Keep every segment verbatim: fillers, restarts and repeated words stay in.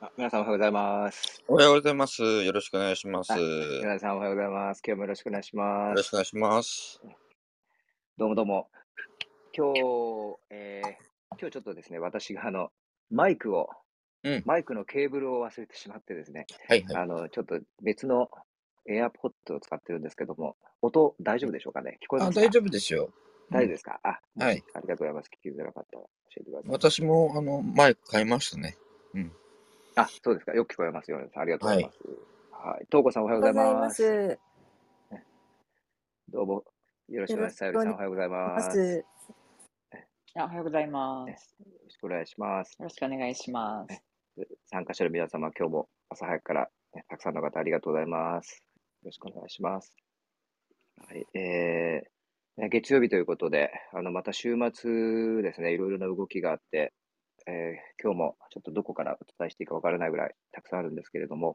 あ、皆さんおはようございます。おはようございます。よろしくお願いします。あ、よ皆さんおはようございます。今日もよろしくお願いしまろす。しくお願いします。どうもどうも。今日、えー今日ちょっとですね、私があの、マイクを、うん。マイクのケーブルを忘れてしまってですね、はいはい。あの、ちょっと別の AirPods を使ってるんですけども、音大丈夫でしょうかね？聞こえあ、ます大か？丈夫ですよ。う大丈夫ん。ですか？あ、もはしい。ありがとうございます。聞きづらかったら教えてください。私も、あの、マイク買いましたね。うん。あ、そうですか。よく聞こえますよ。ありがとうごはざいまい。す。はい。とうこさんおはようおごはざよいうございまます。す。どうも、よろしよくお願ろいしします。さゆくりおさん願おいはようございしまます。す。あ、おはようございまねす。よろしくお願いします。よろしくお願いします。参加者の皆様、今日も朝早くからね、たくさんの方ありがとうございます。よろしくお願いします。はい、えーね月曜日ということで、あの、また週末ですね、いろいろな動きがあって、えー今日もちょっとどこからお伝えしていいかわからないぐらいたくさんあるんですけれども、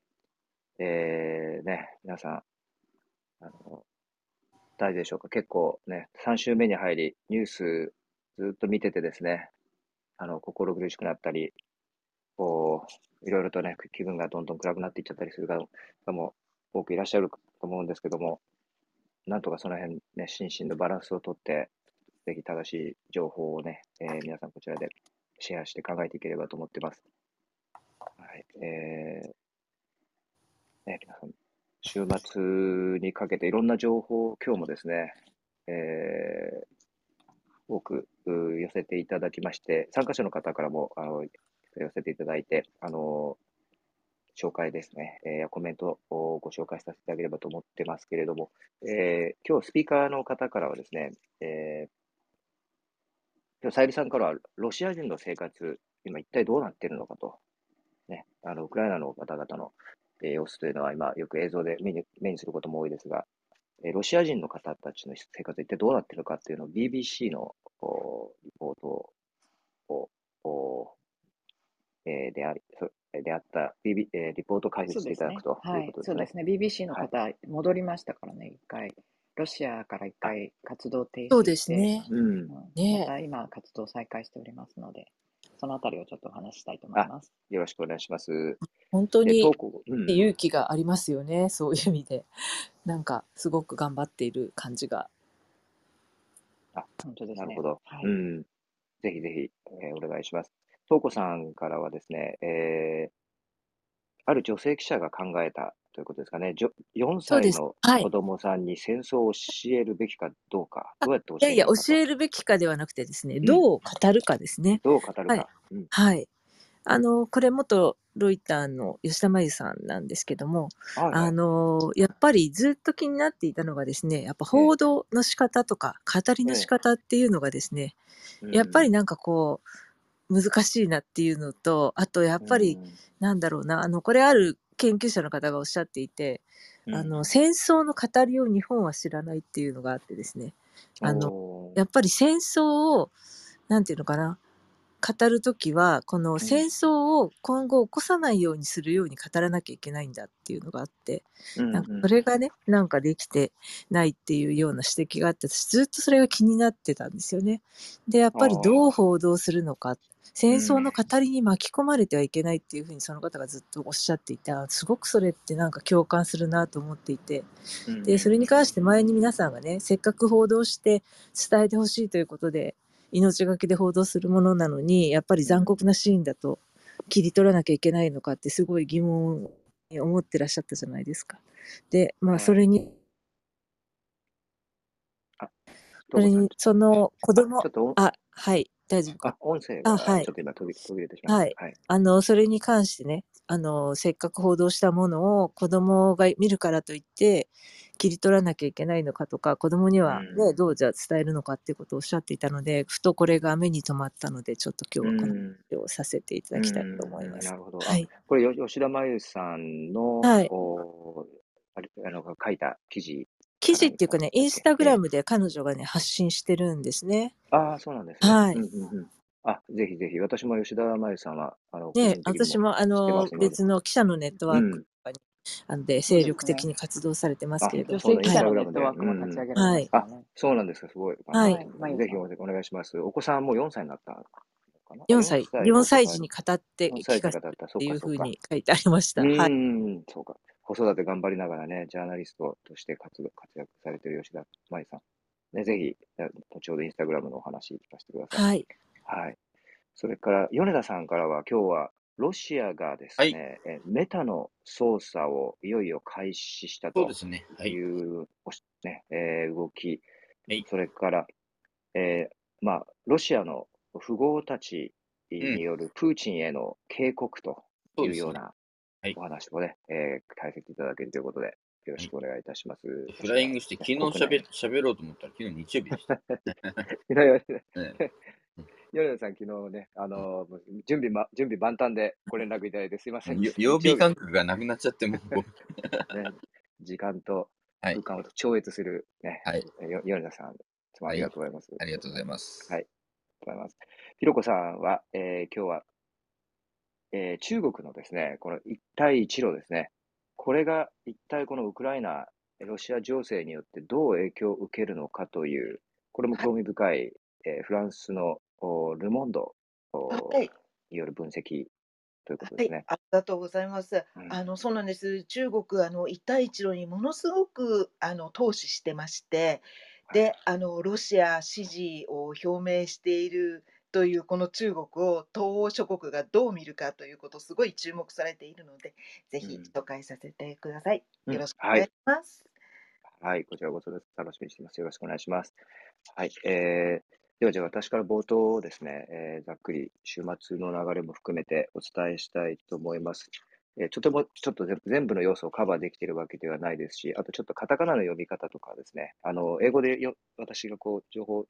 えーね、皆さん、あの、大丈夫でしょうか？結構ね、さん週目に入り、ニュースずっと見ててですね、あの、心苦しくなったり、こう、いろいろとね、気分がどんどん暗くなっていっちゃったりする方も多くいらっしゃると思うんですけども、なんとかその辺ね、心身のバランスをとって、ぜひ正しい情報をね、えー皆さんこちらでシェアして考えていければと思ってます。はい。えーね、皆さん、週末にかけていろんな情報を今日もですね、えー多くう寄せていただきまして、参加者の方からも、あの、寄せていただいて、あの、紹介ですね、えーコメントをご紹介させていただければと思ってますけれども、えー今日スピーカーの方からはですね、えー今日さゆりさんからは、ロシア人の生活、今一体どうなっているのかと、ね、あの、ウクライナの方々の、えー様子というのは、今よく映像で目に目にすることも多いですが、えーロシア人の方たちの生活一体どうなっているのかっていうのを ビービーシー のこうリポートを、こうえーであり、そであった ビービー、えーリポートを解そ説うしてでいすただくね。といはうこい。とでそうすでね。すね。ビービーシー のはい。方、戻りましたからね、一回。ロシアから一あ、回活動停そう止でしすて、ね。うん。うん、まねた今、活動再開しておりますので、そのあたりをちょっとお話ししたいと思いあ、ます。よろしくお願いします。本当で、とにうこ、うん。勇気がありますよね。そういう意味で。なんか、すごく頑張っている感じが。あ、本当でなするほね。ど。はうい。ん。ぜひぜひ、えーお願いします。とうこさんからはですね、えーある女性記者が考えたということですかね。じょ4そう歳です。のは子い。供さんに戦争を教えるべきかどうか、あ、どうやってい教やえいるや、のか教と。えるべきかではなくてですね、うん。どう語るかですね。どう語るはい。か。うん。はい。あの、これ元ロイターの吉田真由さんなんですけども、はいはあい。の、やっぱりずっと気になっていたのがですね、やっぱええ、報道の仕方とか、語りの仕ええ、方っていうのがですね、うやっぱりん、なんかこう、難しいなっていうのと、あとやっうぱり、ん、なんだろうな、あの、これある研究者の方がおっしゃっていて、うあん。の、戦争の語りを日本は知らないっていうのがあってですね、あの、おやっー、ぱり戦争を、なんていうのかな、語るときは、このうん、戦争を今後起こさないようにするように語らなきゃいけないんだっていうのがあって、うん、なんかうそん。れがね、なんかできてないっていうような指摘があって、私ずっとそれが気になってたんですよね。で、やっあぱりどうあ、報道するのか、う戦争ん。の語りに巻き込まれてはいけないっていうふうにその方がずっとおっしゃっていた。すごくそれってなんか共感するなと思っていて。うで、それにん。関して前に皆さんがね、せっかく報道して伝えてほしいということで、命がけで報道するものなのに、やっぱりう残ん。酷なシーンだと切り取らなきゃいけないのかってすごい疑問に思ってらっしゃったじゃないですか。で、まあはそい。れに、あ、とそうこれさん、に、ちその子あ、ちょ供、っとお、あ、はい、大丈夫あ、か。音声あ、がはちょい。っと今途切、途切れてしまいましはた。い。はい。あの、それに関してね、あの、せっかく報道したものを子供が見るからといって切り取らなきゃいけないのかとか、子供にうはん。ね、どうじゃあ伝えるのかっていうことをおっしゃっていたので、ふとこれが目に留まったので、ちょっと今う日はこのん。話をさせていたうだきたいと思いまん、なす。るほど。はあ、い。これ、よ吉田真由さんの、はい。お、あれ、あの、書いた記事記か事なっんていうかね、イでンすスね。タグえラえ。ムで彼女がね、発信してるんですね。ああ、そうなんですね。はうんい。うんうん。あ、ぜひぜひ、私も吉田真由さんは、あの、個で、人的に私ももあ知ってまのすので。別の記者のネットうワークとん。かにあのでそう精です力的ね。に活動されてますあ、けれど女そも、性のイ記は者い、のネッ Instagram トで。ワーうクも立ちん。上げられはましい、たあ、ね。そうなんですか。すごい。あはの、い、はい、まゆぜひさん。お願いします。お子さんもよんさいになったのかかな。よんさい、よんさい児に語って聞かせたっていうふうに書いてありました。はい。そうか。子育て頑張りながらね、ジャーナリストとして活躍されている吉田麻衣さん、ね、ぜひ後ほどインスタグラムのお話聞かせてください。はい。はい。それから米田さんからは、今日はロシアがですね、はい、メタの操作をいよいよ開始したという、そうですね、はい、ね、えー、動き、はい、それから、えー、まあロシアの富豪たちによるプーチンへの警告というようなお話をね、はい、えー、解説いただけるということで、よろしくお願いいたします。フライングして、昨日喋ろうと思ったら、昨日日曜日でした。米田さん、昨日ね、あのー、準備、ま、準備万端でご連絡いただいてすいません。曜日感覚がなくなっちゃっても、ね、時間と空間を超越する、ね、はい、米田さん、いつもありがとうございます。はい、ありがとうございます。はい、ひろこさんは、えー、今日は、えー、中国のですね、この一帯一路ですね、これが一体このウクライナ、ロシア情勢によってどう影響を受けるのかという、これも興味深い、はい、えー、フランスのルモンドによる分析ということですね。はい、ありがとうございます。うん、あの、そうなんです。中国、あの一帯一路にものすごくあの投資してまして、で、あのロシア支持を表明しているというこの中国を東欧諸国がどう見るかということ、すごい注目されているので、ぜひ紹介させてください。うん、よろしくお願いします。うん、はい、はい、こちらこそです。楽しみにしています。よろしくお願いします。はい、えー、ではじゃあ私から冒頭をですね、えー、ざっくり週末の流れも含めてお伝えしたいと思います。えー、とてもちょっと全部の要素をカバーできているわけではないですし、あとちょっとカタカナの読み方とかですね、あの英語でよ私がこう情報を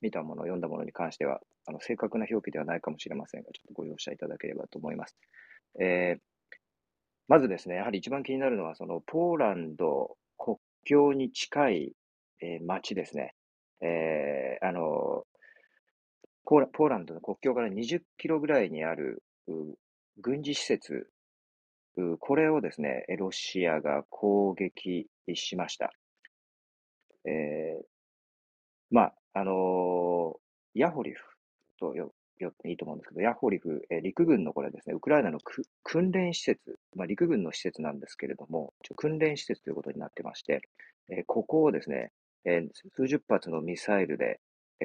見たもの、読んだものに関してはあの正確な表記ではないかもしれませんが、ちょっとご容赦いただければと思います。えー、まずですね、やはり一番気になるのはそのポーランド国境に近い、えー、町ですね。えー、あのポーラ、ポーランドの国境からにじゅっキロぐらいにある軍事施設、これをですね、ロシアが攻撃しました。えー、まあ、あのー、ヤホリフとよ、よっていいと思うんですけど、ヤホリフ、えー、陸軍のこれですね、ウクライナのく訓練施設、まあ、陸軍の施設なんですけれども、ちょ訓練施設ということになってまして、えー、ここをですね、えー、数十発のミサイルで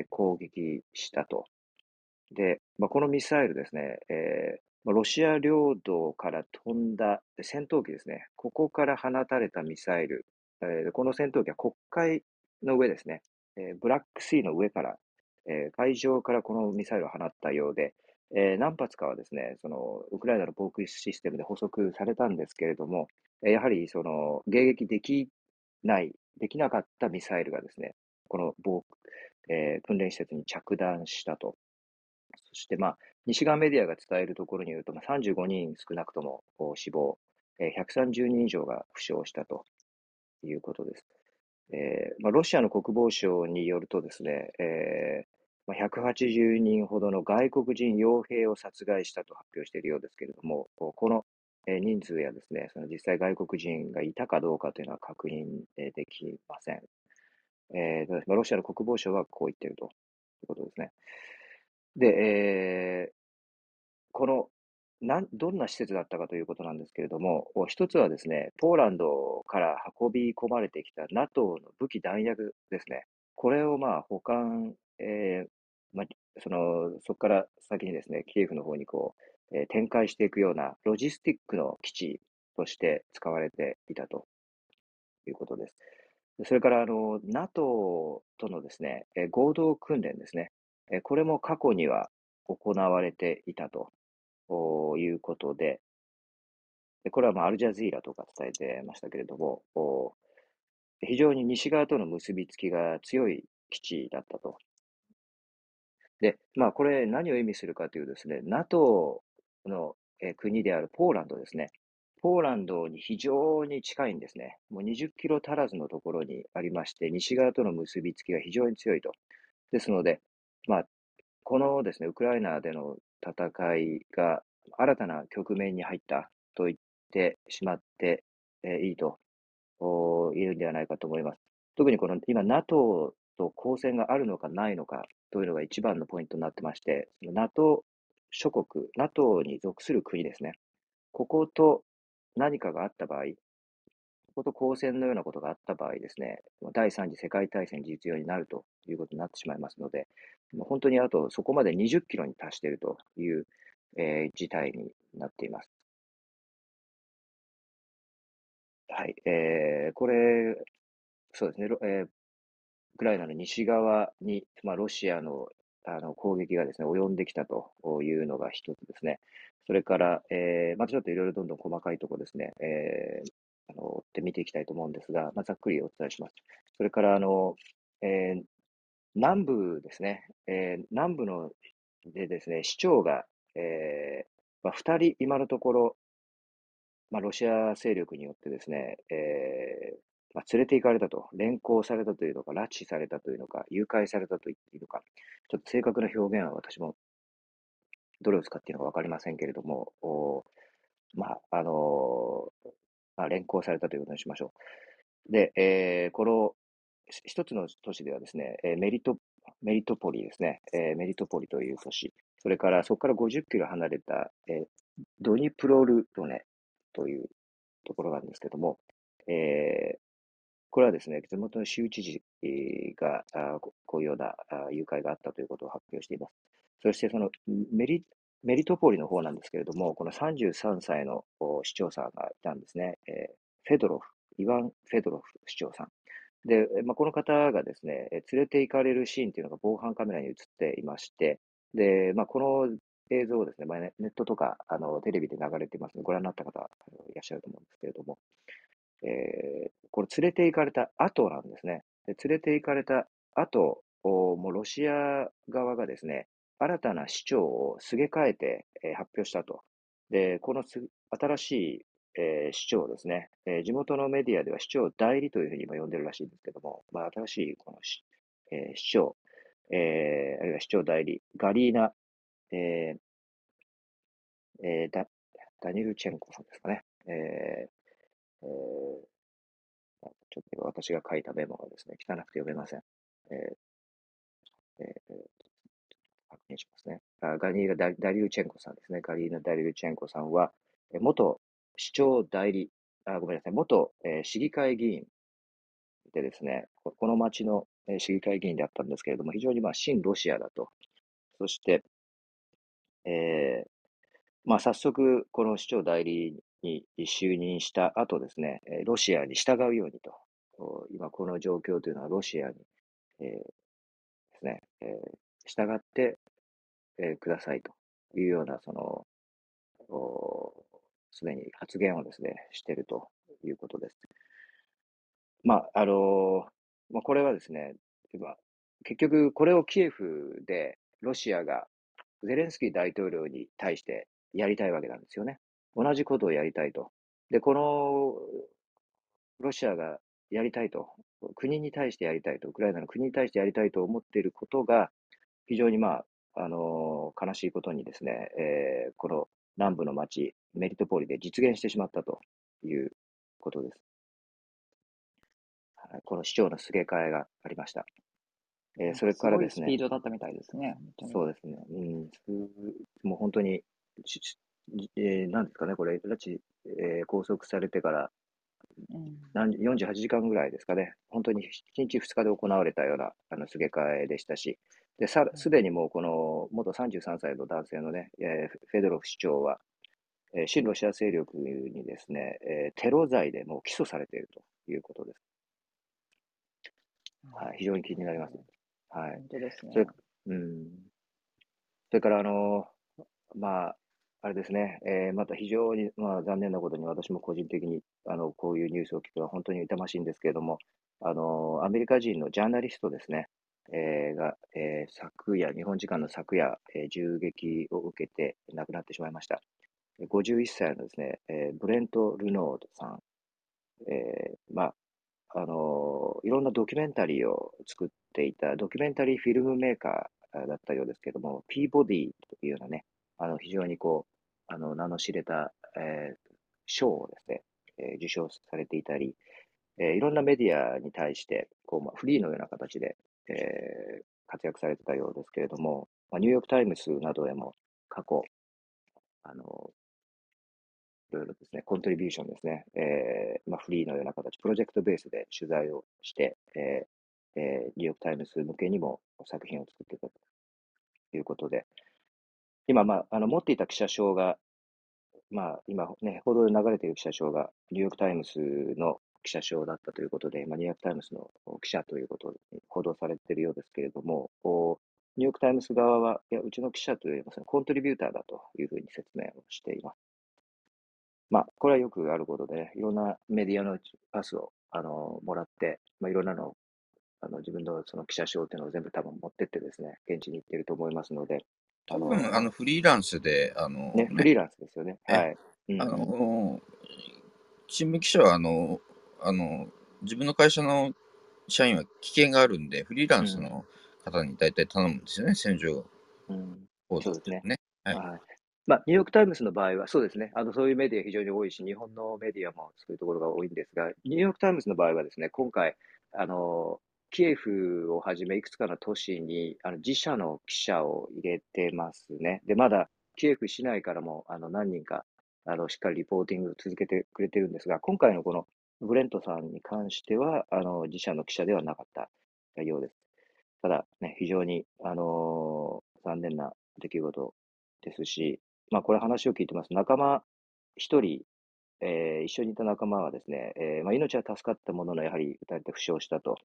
攻撃したと。で、まあ、このミサイルですね、えーロシア領土から飛んだ戦闘機ですね。ここから放たれたミサイル。えー、この戦闘機は黒海の上ですね。えー、ブラックシーの上から、えー、海上からこのミサイルを放ったようで、えー、何発かはですね、そのウクライナの防空システムで捕捉されたんですけれども、やはりその迎撃できない、できなかったミサイルがですね、この防、えー、訓練施設に着弾したと。そして、まあ、西側メディアが伝えるところによると、まあ、さんじゅうごにん少なくとも死亡、ひゃくさんじゅうにん以上が負傷したということです。えーまあ、ロシアの国防省によるとですね、えーまあ、ひゃくはちじゅうにんほどの外国人傭兵を殺害したと発表しているようですけれども、この人数やですね、その実際外国人がいたかどうかというのは確認できません。えーまあ、ロシアの国防省はこう言っているということですね。で、えー、このなん、どんな施設だったかということなんですけれども、一つはですね、ポーランドから運び込まれてきた ナトー の武器弾薬ですね、これをまあ保管、えーまあ、その、そこから先にですね、キエフの方にこう、えー、展開していくようなロジスティックの基地として使われていたということです。それからあの ナトー とのですね、合同訓練ですね。これも過去には行われていたということで、これはまあアルジャジーラとか伝えてましたけれども、非常に西側との結びつきが強い基地だったと。で、まあ、これ何を意味するかというとですね、ナトー の国であるポーランドですね。ポーランドに非常に近いんですね。もうにじゅっキロ足らずのところにありまして、西側との結びつきが非常に強いと。ですので、まあ、このですね、ウクライナでの戦いが新たな局面に入ったと言ってしまって、えー、いいと言えるんではないかと思います。特にこの今、ナトー と交戦があるのかないのかというのが一番のポイントになってまして、ナトー諸国、NATO に属する国ですね。ここと何かがあった場合、ここと交戦のようなことがあった場合ですね、第三次世界大戦事実上になるということになってしまいますので、もう本当にあとそこまでにじゅっキロに達しているという、えー事態になっています。はい、えーこれ、そうですね、ロえーウクライナの西側に、まあ、ロシアのあの攻撃がですね、及んできたというのが一つですね。それから、えーまたちょっといろいろどんどん細かいところですね、えーあの追って見ていきたいと思うんですが、まあ、ざっくりお伝えします。それから、あの、えー南部ですね、えー南部のでですね、市長が、えーまあ、ふたり今のところ、まあ、ロシア勢力によってですね、えーまあ、連れて行かれたと、連行されたというのか、拉致されたというのか、誘拐されたと言っていいのか、ちょっと正確な表現は私もどれを使っていいのか分かりませんけれども、おまああのまあ、連行されたということにしましょう。で、えーこのひ一つの都市ではですね、えーメリト、メリトポリですね、えーメリトポリという都市、それからそこからごじゅっキロ離れた、えードニプロルドネというところなんですけども、えーこれはですね、地元の州知事えーがあーここういうようなあー誘拐があったということを発表しています。そして、そのメリメリトポリの方なんですけれども、このさんじゅうさんさいのお市長さんがいたんですね、えーフェドロフ、イワン・フェドロフ市長さん。で、えーまあ、この方がですね、えー連れて行かれるシーンというのが防犯カメラに映っていまして、で、まあ、この映像をですね、まあ、ネネットとかあのテレビで流れていますので、ご覧になった方、あのいらっしゃると思うんですけれども、えーこれ、連れて行かれた後なんですね。で、連れて行かれた後、おもうロシア側がですね、新たな市長をすげ替えて、えー発表したと。で、このす新しい、えー市長ですね、えー地元のメディアでは市長代理というふうに今呼んでるらしいんですけども、まあ、新しいこの市,、えー市長、えーあるいは市長代理、ガリーナ、えーえーダダニルチェンコさんですかね。えーえーちょっと私が書いたメモがですね、汚くて読めません。えーえー確認しますね。あガリーナ・ダダリューチェンコさんですね。ガリーナ・ダリューチェンコさんは、え元市長代理、あごめんなさい、元、えー市議会議員でですね、ここの町の、えー市議会議員であったんですけれども、非常に、まあ、親ロシアだと。そして、えーまあ、早速、この市長代理に就任した後ですね、えーロシアに従うようにと、お今この状況というのはロシアに、えーですね、えー従って、えーくださいというような、その、おすでに発言をですね、しているということです。まあ、あのまあ、これはですね、まあ結局、これをキエフでロシアがゼレンスキー大統領に対してやりたいわけなんですよね。同じことをやりたいと。で、このロシアがやりたいと、国に対してやりたいと、ウクライナの国に対してやりたいと思っていることが、非常に、まあ、あの悲しいことにですね、えーこの南部の町、メリトポリで実現してしまったということです。はい、この市長のすげ替えがありました。えーなんそかれすからごでいすスピね、ードだったみたいですね、本当に。そうですね、うん、すもう本当に、ししえーなんですかね、これ、拉致、えー拘束されてからうん、何よんじゅうはちじかんぐらいですかね、本当にいちにちふつかで行われたようなあのすげ替えでしたし、でさうすんでにもうこの元さんじゅうさんさいの男性のね、えーフフェドロフ市長は、えー親ロシア勢力にですね、えーテロ罪でもう起訴されているということです。うんはい、非常に気になります。はい、本当ですそれ、ね。うん、それから、あの、まあ、あれですね、えーまた非常に、まあ、残念なことに、私も個人的にあのこういうニュースを聞くのは本当に痛ましいんですけれども、あのアメリカ人のジャーナリストですね、えーが、えー昨夜、日本時間の昨夜、えー銃撃を受けて亡くなってしまいました。えーごじゅういっさいのですね、えーブレント・ルノードさん、えーまああのいろんなドキュメンタリーを作っていた、ドキュメンタリーフィルムメーカーだったようですけども、ピーボディというようなね、あの非常にこうあの名の知れた、えー賞をですね、えー受賞されていたり、えーいろんなメディアに対してこう、まあ、フリーのような形で、えー活躍されてたようですけれども、まあ、ニューヨーク・タイムズなどでも過去、あの、いろいろですね、コントリビューションですね、えーまあ、フリーのような形、プロジェクトベースで取材をして、えーえーニューヨークタイムズ向けにも作品を作っていたということで、今、まあ、あの持っていた記者証が、まあ、今、ね、報道で流れている記者証が、ニューヨークタイムズの記者証だったということで、まあ、ニューヨークタイムズの記者ということに報道されているようですけれども、ニューヨークタイムズ側は、いや、うちの記者というよりも、コントリビューターだというふうに説明をしています。まあ、これはよくあることで、ね、いろんなメディアのパスをあのもらって、まあ、いろんなの、あの自分のその記者証というのを全部多分持ってってですね、現地に行っていると思いますので。多分あのフリーランスで、あの、ねね、フリーランスですよね。はい。あの、新聞記者はあのあの、自分の会社の社員は危険があるんで、フリーランスの方に大体頼むんですよね、戦場報道ですね。はい。はいまあ、ニューヨーク・タイムズの場合は、そうですねあの、そういうメディア非常に多いし、日本のメディアもそういうところが多いんですが、ニューヨーク・タイムズの場合はですね、今回、あのキエフをはじめ、いくつかの都市にあの自社の記者を入れてますね。で、まだキエフ市内からもあの何人かあのしっかりリポーティングを続けてくれてるんですが、今回のこのブレントさんに関しては、あの自社の記者ではなかったようです。ただ、ね、非常に、あのー、残念な出来事ですし、まあ、これ話を聞いてます。仲間一人、えー、一緒にいた仲間はですね、えーまあ、命は助かったものの、やはり撃たれて負傷したと。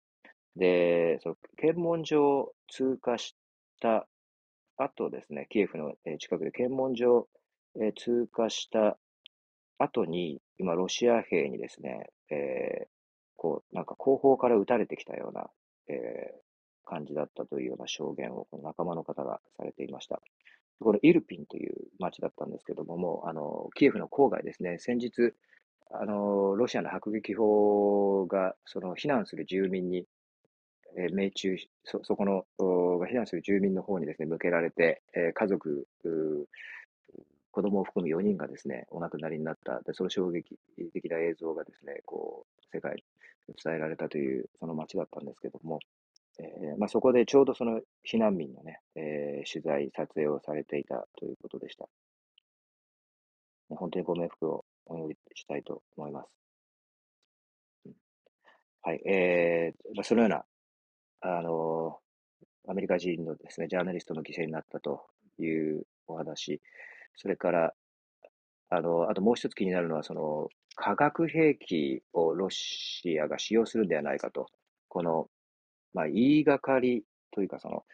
で、その検問所を通過した後ですね、キエフの近くで検問所を通過した後に、今、ロシア兵にですね、えー、こう、なんか後方から撃たれてきたような、えー、感じだったというような証言を、この仲間の方がされていました。これイルピンという町だったんですけども、もうあのキエフの郊外ですね、先日、あのロシアの迫撃砲がその避難する住民に、えー、命中し、そ、そこの避難する住民の方にですね、向けられて、えー、家族、子供を含むよにんがですね、お亡くなりになった、でその衝撃的な映像がですね、こう世界に伝えられたという、その町だったんですけども。えーまあ、そこでちょうどその避難民のね、えー、取材、撮影をされていたということでした。本当にご冥福をお祈りしたいと思います。はい、えーまあ、そのような、あのー、アメリカ人のですね、ジャーナリストの犠牲になったというお話、それから、あの、あともう一つ気になるのは、その化学兵器をロシアが使用するんではないかと、このまあ、言いがかりというか、その、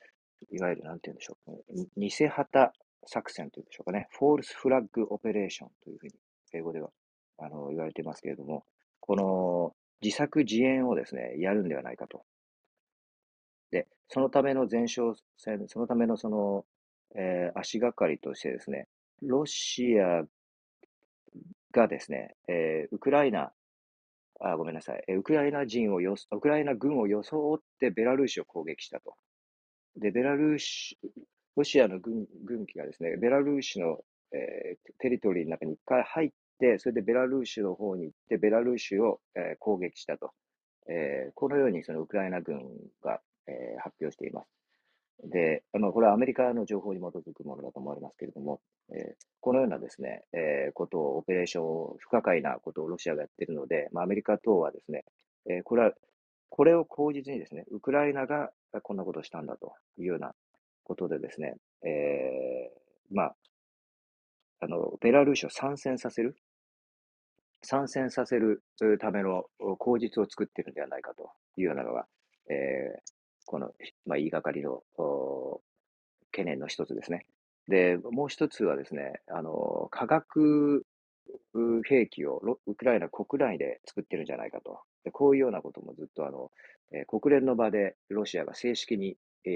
いわゆるなんて言うんでしょう、偽旗作戦というんでしょうかね、フォールスフラッグオペレーションというふうに、英語ではあの言われていますけれども、この自作自演をですね、やるんではないかと。で、そのための前哨戦、そのためのその、えー、足がかりとしてですね、ロシアがですね、えー、ウクライナ、あ、ごめんなさい。ウクライナ人をよ、ウクライナ軍を装ってベラルーシを攻撃したと。で、ベラルーシ、ロシアの 軍, 軍機がですね、ベラルーシの、えー、テリトリーの中に一回入って、それでベラルーシの方に行って、ベラルーシを、えー、攻撃したと。えー、このようにそのウクライナ軍が、えー、発表しています。で、あのこれはアメリカの情報に基づくものだと思われますけれども、えー、このようなですね、えー、ことを、オペレーションを、不可解なことをロシアがやっているので、まあ、アメリカ等はですね、えー、これは、これを口実にですね、ウクライナがこんなことをしたんだというようなことでですね、えー、まあ、あの、ベラルーシを参戦させる、参戦させるための口実を作っているんではないかというようなのが、えーこの、まあ、言いがかりの懸念の一つですね。で、もう一つはですね、あの、化学兵器をウクライナ国内で作ってるんじゃないかと。で、こういうようなこともずっと、あの、えー、国連の場でロシアが正式に、え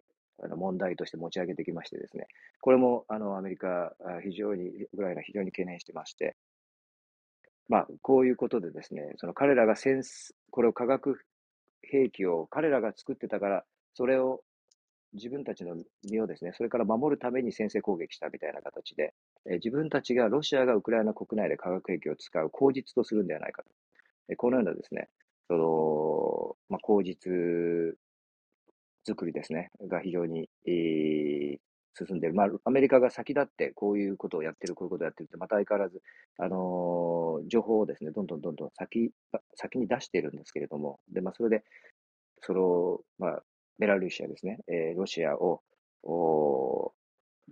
ー、あの問題として持ち上げてきましてですね、これも、あの、アメリカ、非常に、ウクライナ非常に懸念してまして、まあ、こういうことでですね、その彼らがセンス、これを化学兵器を彼らが作ってたから、それを自分たちの身をですね、それから守るために先制攻撃したみたいな形で、え自分たちがロシアがウクライナ国内で化学兵器を使う口実とするんではないかと。えこのようなですね、そのまあ、口実作りですね、が非常に、えー、進んでいる、まあ、アメリカが先立ってこういうことをやってる、こういうことをやってるって、また相変わらず、あのー、情報をですね、どんどんどんどん 先, 先に出しているんですけれども、でまあ、それで、そのまあ、ベラルーシはですね、えー、ロシアを、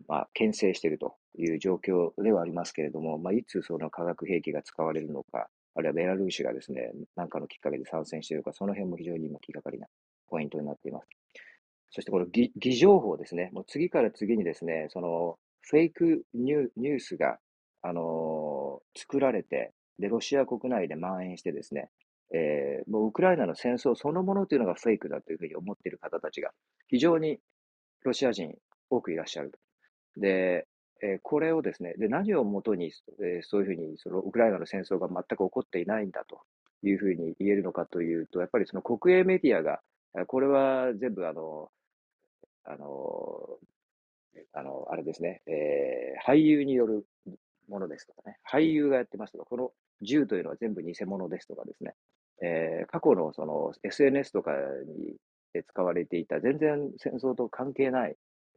まあ、牽制しているという状況ではありますけれども、まあ、いつその化学兵器が使われるのか、あるいはベラルーシがですね、何かのきっかけで参戦しているか、その辺も非常に今、気がかりなポイントになっています。そしてこの偽情報ですね、もう次から次にですね、そのフェイクニュースが、あのー、作られてで、ロシア国内で蔓延してですね、えー、もうウクライナの戦争そのものというのがフェイクだというふうに思っている方たちが非常にロシア人多くいらっしゃる。で、えー、これをですね、で何をもとに、えー、そういうふうにそのウクライナの戦争が全く起こっていないんだというふうに言えるのかというと、やっぱりその国営メディアが、これは全部あの、あの、あの、あれですね、えー、俳優によるものですとかね、俳優がやってますとか、この銃というのは全部偽物ですとかですね、えー、過去のその エスエヌエス とかに使われていた全然戦争と関係ない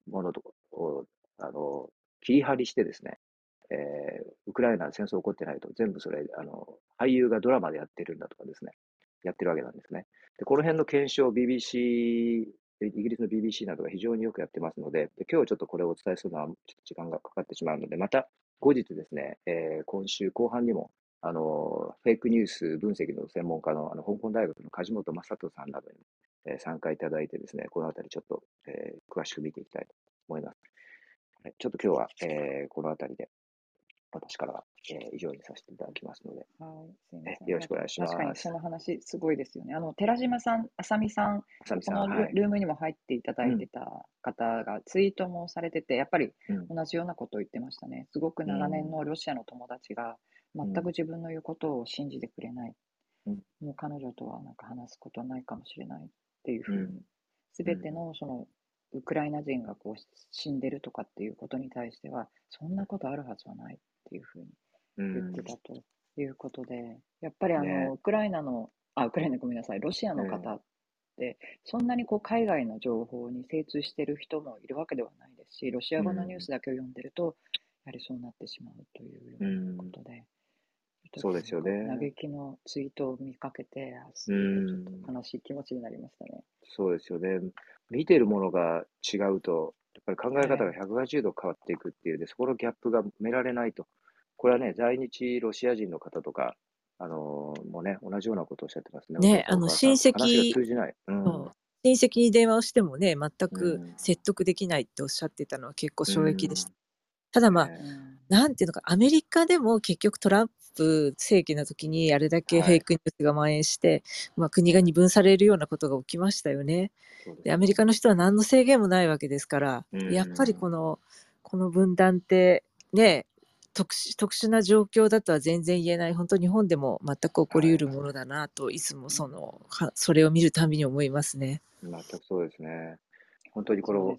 ものをあの切り張りしてですね、えー、ウクライナ戦争起こってないと、全部それあの、俳優がドラマでやってるんだとかですね、やってるわけなんですね。で、この辺の検証、ビービーシー、イギリスの ビービーシー などが非常によくやってますので、で今日ちょっとこれをお伝えするのはちょっと時間がかかってしまうので、また後日ですね、えー、今週後半にもあのフェイクニュース分析の専門家の、あの香港大学の梶本正人さんなどに、えー、参加いただいてですね、このあたりちょっと、えー、詳しく見ていきたいと思います。ちょっと今日は、えー、このあたりで私からは、えー、以上にさせていただきますので、はい、よろしくお願いします。確かにその話すごいですよね。あの寺島さん、浅見さん、このルームにも入っていただいてた方がツイートもされてて、うん、やっぱり同じようなことを言ってましたね。すごく長年のロシアの友達が全く自分の言うことを信じてくれない、うん、もう彼女とはなんか話すことはないかもしれないっていうふうに、うん、全てのそのウクライナ人がこう死んでるとかっていうことに対してはそんなことあるはずはないっていうふうに言ってたということで、うん、やっぱりあの、ね、ウクライナのあウクライナごめんなさいロシアの方って、うん、そんなにこう海外の情報に精通してる人もいるわけではないですし、ロシア語のニュースだけを読んでると、うん、やはりそうなってしまうというようなことで、うん、そうですよね。嘆きのツイートを見かけて、ちょっと悲しい気持ちになりましたね。そうですよね。見てるものが違うと、やっぱり考え方がひゃくはちじゅうど変わっていくっていうで、そこのギャップが埋められないと。これはね、在日ロシア人の方とか、あのー、もうね、同じようなことをおっしゃってますね。ね、あの親戚、話が通じない、うん、親戚に電話をしてもね、全く説得できないっておっしゃってたのは結構衝撃でした。うん、ただまあ、うん、なんていうのか、アメリカでも結局トランプ政権の時にあれだけフェイクニュースが蔓延して、はい、まあ、国が二分されるようなことが起きましたよね。でアメリカの人は何の制限もないわけですから、うん、やっぱりこのこの分断ってね、特殊、特殊な状況だとは全然言えない、本当に日本でも全く起こりうるものだなと、はい、いつもそのそれを見るたびに思いますね。全くそうですね。本当にこの、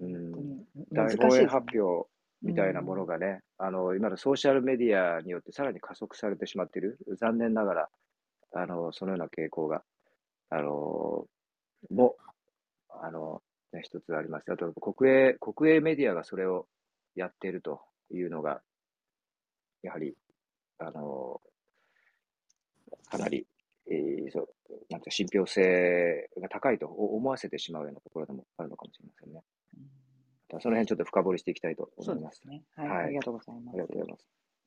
うん、大防衛発表みたいなものがね、うん、あの今のソーシャルメディアによってさらに加速されてしまっている、残念ながらあのそのような傾向があのもあの、ね、一つあります。あと国営国営メディアがそれをやっているというのがやはりあのかなり、えー、そうなんか信憑性が高いと思わせてしまうようなところでもあるのかもしれませんね。その辺ちょっと深掘りしていきたいと思います。そうですね。はい。はい。ありがとうございます。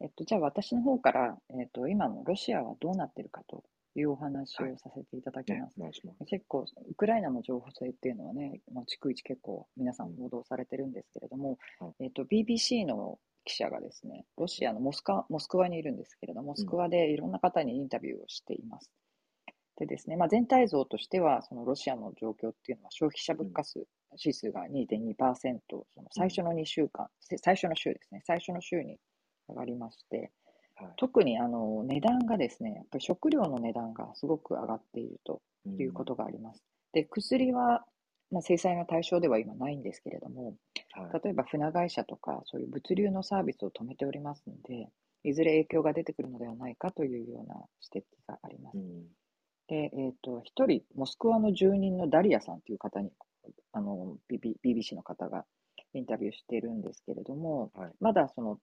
えっと、じゃあ私の方から、えっと、今のロシアはどうなっているかというお話をさせていただきます。はい。ね、お願いします。結構、ウクライナの情報性っていうのはね、逐一結構皆さん報道されてるんですけれども、うん、えっと、ビービーシー の記者がですね、ロシアのモスカ、モスクワにいるんですけれども、モスクワでいろんな方にインタビューをしています。うんでですねまあ、全体像としては、そのロシアの状況っていうのは、消費者物価数、うん、指数が にてんにパーセント、その最初のにしゅうかん、うん、最初の週ですね、最初の週に上がりまして、はい、特にあの値段がですね、やっぱり食料の値段がすごく上がっているということがあります。うん、で、薬は、まあ、制裁の対象では今ないんですけれども、はい、例えば船会社とか、そういう物流のサービスを止めておりますので、いずれ影響が出てくるのではないかというような指摘があります。うんでえー、とひとり、モスクワの住人のダリアさんという方にあの ビービーシー の方がインタビューしてるんですけれども、はい、まだその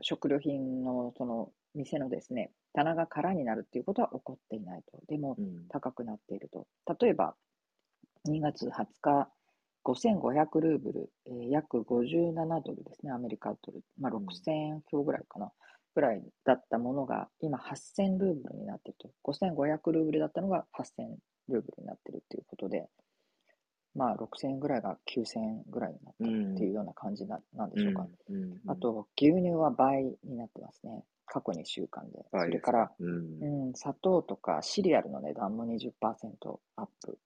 食料品のその店のですね、棚が空になるっていうことは起こっていないと。でもうん高くなっていると。例えばにがつはつか、ごせんごひゃくルーブル、えー、約ごじゅうななドルですね、アメリカドル、まあ、ろくせんえんきょうぐらいかな、ぐらいだったものが、今はっせんルーブルになっていると。ごせんごひゃくルーブルだったのがはっせんルーブルになっているということで、まあ、ろくせんえんぐらいがきゅうせんえんぐらいになったっていうような感じ な,、うん、なんでしょうか、うんうんうん。あと、牛乳は倍になってますね、過去にしゅうかんで。それから、うんうん、砂糖とかシリアルの値段も にじゅっパーセント アップ。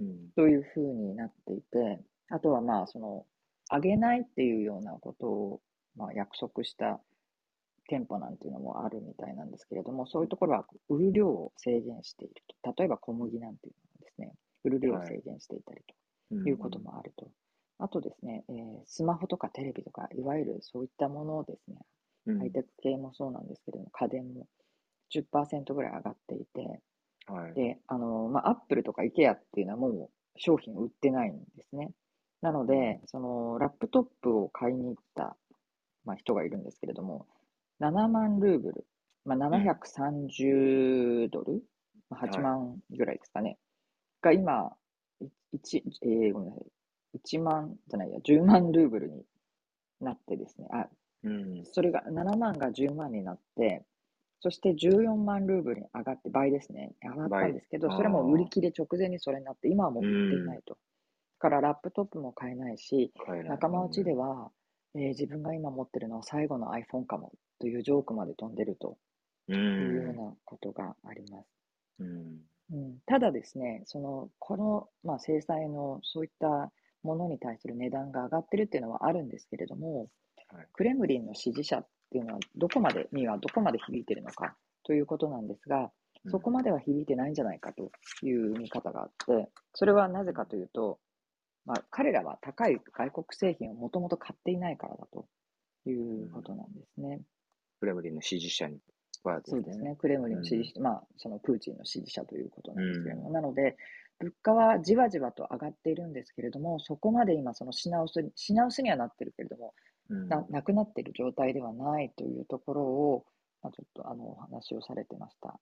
うん、というふうになっていて、あとはまあその上げないっていうようなことをまあ約束した店舗なんていうのもあるみたいなんですけれども、そういうところは売る量を制限していると。例えば小麦なんていうのはですね、売る量を制限していたりということもあると、はいうん、あとですね、えー、スマホとかテレビとかいわゆるそういったものですね、うん、ハイテク系もそうなんですけれども、家電も じゅっパーセント ぐらい上がっていて、はい、であのまあ、アップルとか IKEA っていうのはもう商品売ってないんですね。なのでそのラップトップを買いに行った、まあ、人がいるんですけれども、ななまんルーブル、まあ、ななひゃくさんじゅうドル、まあ、はちまんぐらいですかね、はい、が今 1,、えー、ごめんなさいいちまんじゃないやじゅうまんルーブルになってですね、あ、うん、それがななまんがじゅうまんになって、そしてじゅうよんまんルーブルに上がって倍ですね、上がったんですけど、それも売り切れ直前にそれになって、今はもう売っていないと。だからラップトップも買えないし、仲間内では、えー、自分が今持ってるのは最後の iPhone かもというジョークまで飛んでるというようなことがあります。うんうん、ただですね、そのこの、まあ、制裁のそういったものに対する値段が上がってるっていうのはあるんですけれども、はい、クレムリンの支持者っていうのはどこまでにはどこまで響いてるのかということなんですが、そこまでは響いてないんじゃないかという見方があって、それはなぜかというと、まあ、彼らは高い外国製品をもともと買っていないからだということなんですね、うん、クレムリンの支持者にはですね、そうですね、クレムリンの支持者、うんまあ、そのプーチンの支持者ということなんですけれども、うん、なので物価はじわじわと上がっているんですけれども、そこまで今その品薄に、品薄にはなってるけれどもな, なくなっている状態ではないというところを、まあ、ちょっとあのお話をされてました。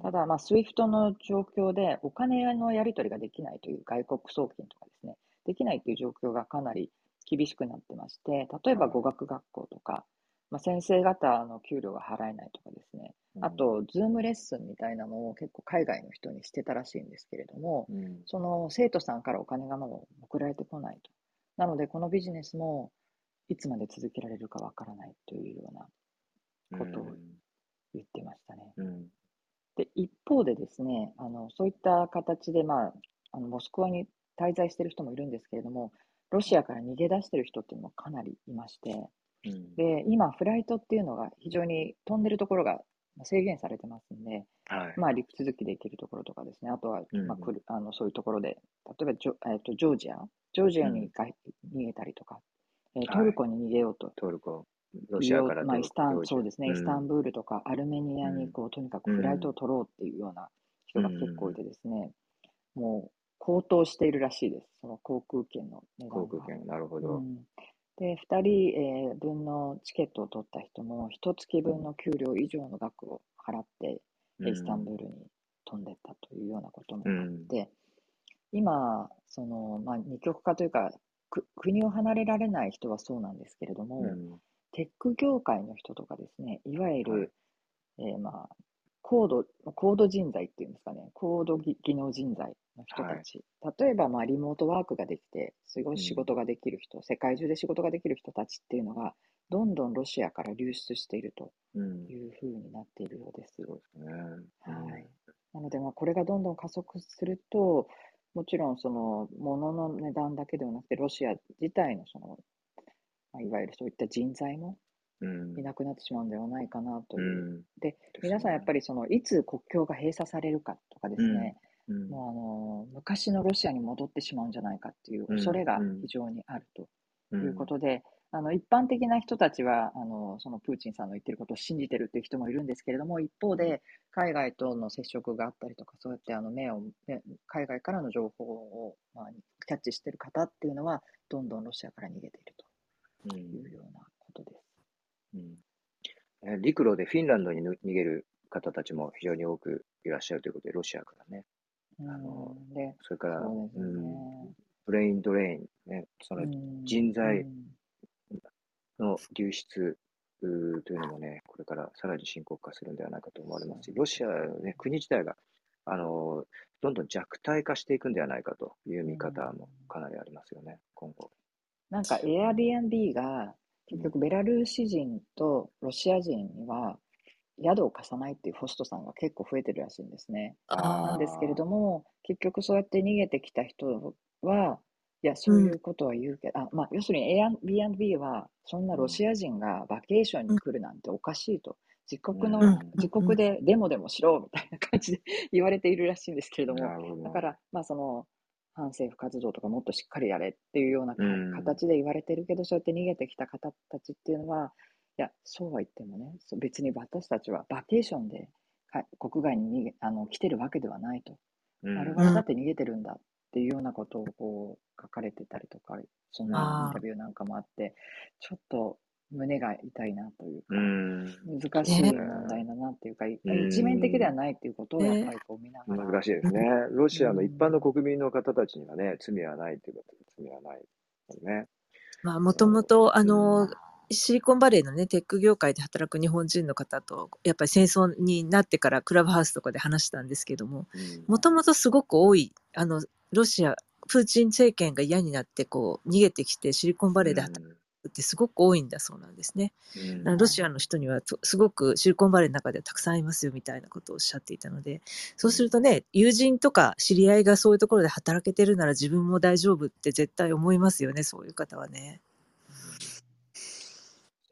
ただ、まあ、スイフト の状況でお金のやり取りができないという外国送金とかですね、できないという状況がかなり厳しくなってまして、例えば語学学校とか、まあ、先生方の給料が払えないとかですね、あと、ズーム レッスンみたいなのを結構海外の人にしてたらしいんですけれども、うん、その生徒さんからお金がもう送られてこないと。なので、このビジネスもいつまで続けられるかわからないというようなことを言ってましたね。うんうん、で一方でですね、あのそういった形で、まあ、あのモスクワに滞在している人もいるんですけれども、ロシアから逃げ出している人っていうのもかなりいまして、うん、で今フライトっていうのが非常に飛んでるところが制限されてますんで、はいまあ、陸続きで行けるところとかですね、あとは、まあうんうん、あのそういうところで、例えばジョ、えーと、ジョージア、ジョージアに逃げたりとか、うんトルコに逃げようと、はい、トルコ、ロシアからまあ、イスタン、そうですね、うん、イスタンブールとかアルメニアにこう、うん、とにかくフライトを取ろうっていうような人が結構いてですね、うん、もう高騰しているらしいです、その航空券の値段が。航空券、なるほど。うん、で、ふたり分のチケットを取った人も、いちがつぶんの給料以上の額を払って、うん、イスタンブールに飛んでったというようなこともあって、うん、今、その、まあ、二極化というか、国を離れられない人はそうなんですけれども、うん、テック業界の人とかですね、いわゆる、はいえーまあ、高度、高度人材っていうんですかね、高度技能人材の人たち、はい、例えば、まあ、リモートワークができて、すごい仕事ができる人、うん、世界中で仕事ができる人たちっていうのが、どんどんロシアから流出しているというふうになっているようです。そうですね。はい。なので、まあ、これがどんどん加速すると、もちろんその物の値段だけではなくて、ロシア自体のそのいわゆるそういった人材もいなくなってしまうんではないかなという、うん、で皆さんやっぱりそのいつ国境が閉鎖されるかとかですね、うんうん、もうあの昔のロシアに戻ってしまうんじゃないかっていう恐れが非常にあるということで、うんうん、あの一般的な人たちはあのそのプーチンさんの言ってることを信じてるっていう人もいるんですけれども、一方で海外との接触があったりとか、そうやってあの目を海外からの情報を、まあ、キャッチしてる方っていうのはどんどんロシアから逃げているとというようなことです。うんうん、陸路でフィンランドに逃げる方たちも非常に多くいらっしゃるということで、ロシアからね、うん、あのでそれからう、ねうん、ブレインドレイン、ね、その人材の流出というのもね、これからさらに深刻化するんではないかと思われますし、ロシアの、ね、国自体があのどんどん弱体化していくんではないかという見方もかなりありますよね、今後。なんか Airbnb が結局ベラルーシ人とロシア人には宿を貸さないっていうホストさんが結構増えてるらしいんですね。なんですけれども、結局そうやって逃げてきた人は、いやそういうことは言うけど、うんあまあ、要するに Airbnb はそんなロシア人がバケーションに来るなんておかしいと、自国の、うん、自国でデモでもしろみたいな感じで言われているらしいんですけれども、だから、まあ、その反政府活動とかもっとしっかりやれっていうような形で言われてるけど、うん、そうやって逃げてきた方たちっていうのは、いやそうは言ってもね、別に私たちはバケーションで国外に逃げあの来てるわけではないと、我々だって逃げてるんだっていうようなことをこう書かれてたりとか、そんなインタビューなんかもあって、ちょっと胸が痛いなというか、うん難しい問題だなというか、うん、一面的ではないということをやっぱりこう見ながら、難しいですね。ロシアの一般の国民の方たちにはね、罪はないということで、罪はないですね。まあもともとあのーシリコンバレーの、ね、テック業界で働く日本人の方とやっぱり戦争になってからクラブハウスとかで話したんですけども、もともとすごく多いあのロシアプーチン政権が嫌になってこう逃げてきてシリコンバレーで働くってすごく多いんだそうなんですね。うん、ロシアの人にはすごくシリコンバレーの中ではたくさんいますよみたいなことをおっしゃっていたので、そうするとね、友人とか知り合いがそういうところで働けてるなら自分も大丈夫って絶対思いますよね、そういう方はね。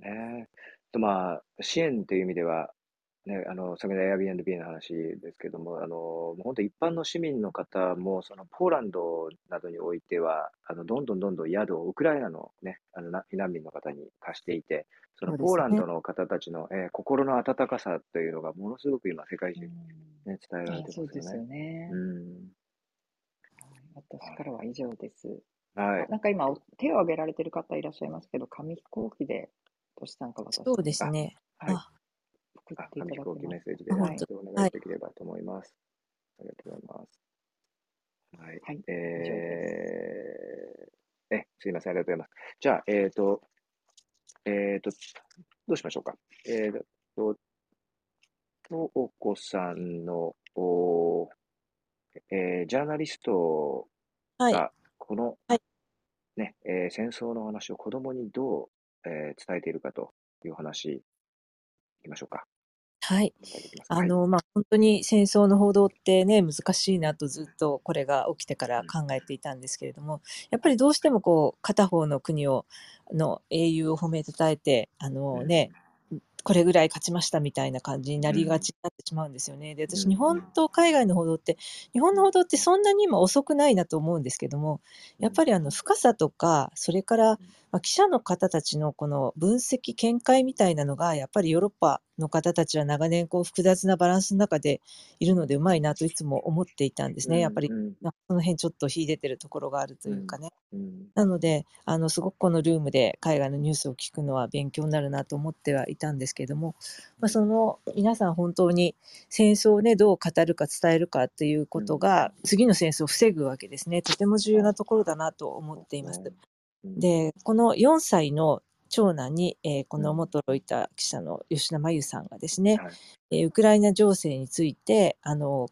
ね、とまあ、支援という意味では、ね、あの先ほど Airbnb の話ですけども、あのもう本当一般の市民の方もそのポーランドなどにおいてはあのどんどんどんどん宿をウクライナの、ね、あの避難民の方に貸していて、そのポーランドの方たちの、ねえー、心の温かさというのがものすごく今世界中に、ね、伝えられてますよね。そうですよね。うん、私からは以上です。はい、なんか今手を挙げられている方いらっしゃいますけど、紙飛行機でそうですね。はい。送っていただきメッセージで、はい、お願いできればと思います。はい、ありがとうございます。はい。はい、えー、え、すいません、ありがとうございます。じゃあ、えっ、ー、と、えっ、ー、と、どうしましょうか。えっ、ー、と、とおこさんの、おえー、ジャーナリストが、この、はいはいねえー、戦争の話を子どもにどう、えー、伝えているかという話いきましょうか。はい、あの、まあ、本当に戦争の報道ってね、難しいなとずっとこれが起きてから考えていたんですけれども、やっぱりどうしてもこう片方の国をの英雄を褒めたたえて、あのね、うんこれぐらい勝ちましたみたいな感じになりがちになってしまうんですよね。で、私日本と海外の報道って、日本の報道ってそんなに今遅くないなと思うんですけども、やっぱりあの深さとか、それからまあ記者の方たちのこの分析見解みたいなのが、やっぱりヨーロッパの方たちは長年こう複雑なバランスの中でいるのでうまいなといつも思っていたんですね。やっぱりその辺ちょっと秀でてるところがあるというかね。なのであのすごくこのルームで海外のニュースを聞くのは勉強になるなと思ってはいたんですけども、まあ、その皆さん本当に戦争をね、どう語るか伝えるかということが次の戦争を防ぐわけですね。とても重要なところだなと思っています。で、このよんさいの長男に、えー、この元ロイター記者の吉田真由さんがですね、はいえー、ウクライナ情勢についてあの、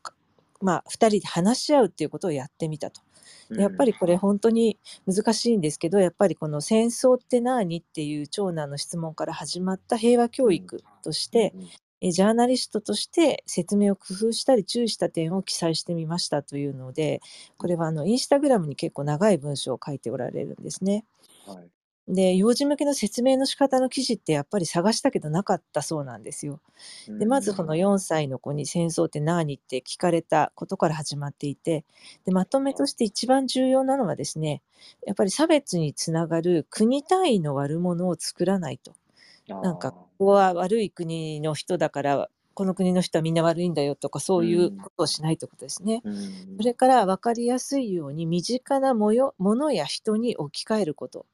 まあ、ふたりで話し合うっていうことをやってみたと。やっぱりこれ本当に難しいんですけど、やっぱりこの戦争って何っていう長男の質問から始まった平和教育として、うんうんえー、ジャーナリストとして説明を工夫したり注意した点を記載してみましたというので、これはあのインスタグラムに結構長い文章を書いておられるんですね。はいで、幼児向けの説明の仕方の記事ってやっぱり探したけどなかったそうなんですよ。で、まずこのよんさいの子に戦争って何って聞かれたことから始まっていて、で、まとめとして一番重要なのはですね、やっぱり差別につながる国単位の悪者を作らないと。なんかここは悪い国の人だからこの国の人はみんな悪いんだよとか、そういうことをしないということですね。それから分かりやすいように身近なもよものや人に置き換えること。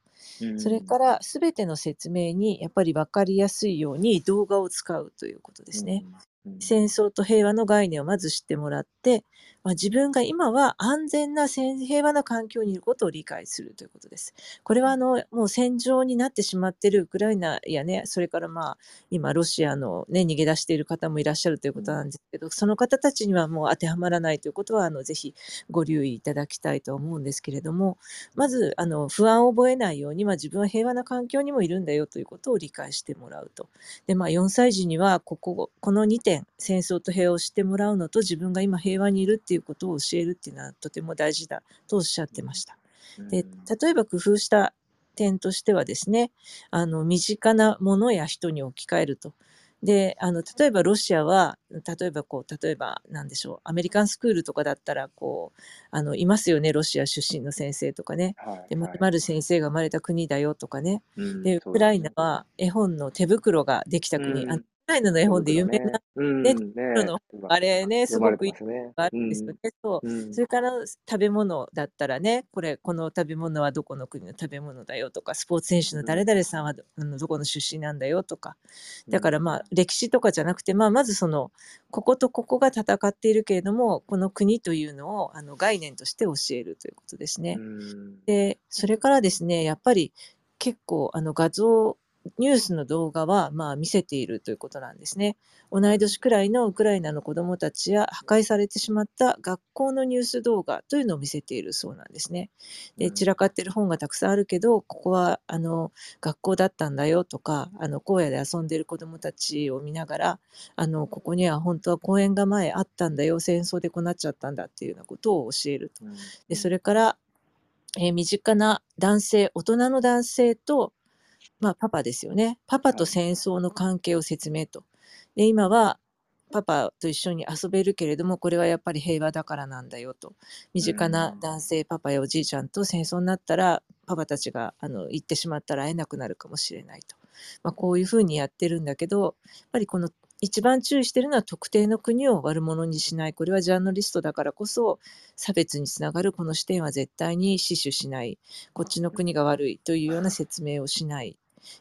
うん、それから全ての説明にやっぱり分かりやすいように動画を使うということですね、うんうん、戦争と平和の概念をまず知ってもらって、まあ、自分が今は安全な平和な環境にいることを理解するということです。これはあのもう戦場になってしまっているウクライナやね、それからまあ今ロシアの、ね、逃げ出している方もいらっしゃるということなんですけど、その方たちにはもう当てはまらないということはあのぜひご留意いただきたいと思うんですけれども、まずあの不安を覚えないように、まあ、自分は平和な環境にもいるんだよということを理解してもらうと。で、まあ、よんさい児にはここ、このにてん、戦争と平和を知ってもらうのと自分が今平和にいるっていうことを教えるっていうのはとても大事だとおっしゃってました。で、例えば工夫した点としてはですね、あの身近なものや人に置き換えると。で、あの例えばロシアは例えばこう例えば何でしょう、アメリカンスクールとかだったらこうあのいますよね、ロシア出身の先生とかね、はいはい、で〇〇先生が生まれた国だよとかね、うん、でウクライナは絵本の手袋ができた国、うん、あのウクライナの絵本で有名な、ねうんね、あれねすごくいいのがあるんですよね、うん、そう、うん、それから食べ物だったらね、これこの食べ物はどこの国の食べ物だよとか、スポーツ選手の誰々さんは ど,、うん、どこの出身なんだよとか、だからまあ歴史とかじゃなくて、まあ、まずそのこことここが戦っているけれどもこの国というのをあの概念として教えるということですね。うん、でそれからですね、やっぱり結構あの画像ニュースの動画はまあ見せているということなんですね。同い年くらいのウクライナの子どもたちや破壊されてしまった学校のニュース動画というのを見せているそうなんですね。で散らかってる本がたくさんあるけど、ここはあの学校だったんだよとか、あの荒野で遊んでる子どもたちを見ながら、あのここには本当は公園が前あったんだよ、戦争でこうなっちゃったんだっていうようなことを教えると。でそれから、えー、身近な男性、大人の男性とまあ、パパですよね。パパと戦争の関係を説明と。で今はパパと一緒に遊べるけれども、これはやっぱり平和だからなんだよと。身近な男性、パパやおじいちゃんと戦争になったら、パパたちがあの行ってしまったら会えなくなるかもしれないと。まあ、こういうふうにやってるんだけど、やっぱりこの一番注意してるのは特定の国を悪者にしない。これはジャーナリストだからこそ差別につながるこの視点は絶対に死守しない。こっちの国が悪いというような説明をしない。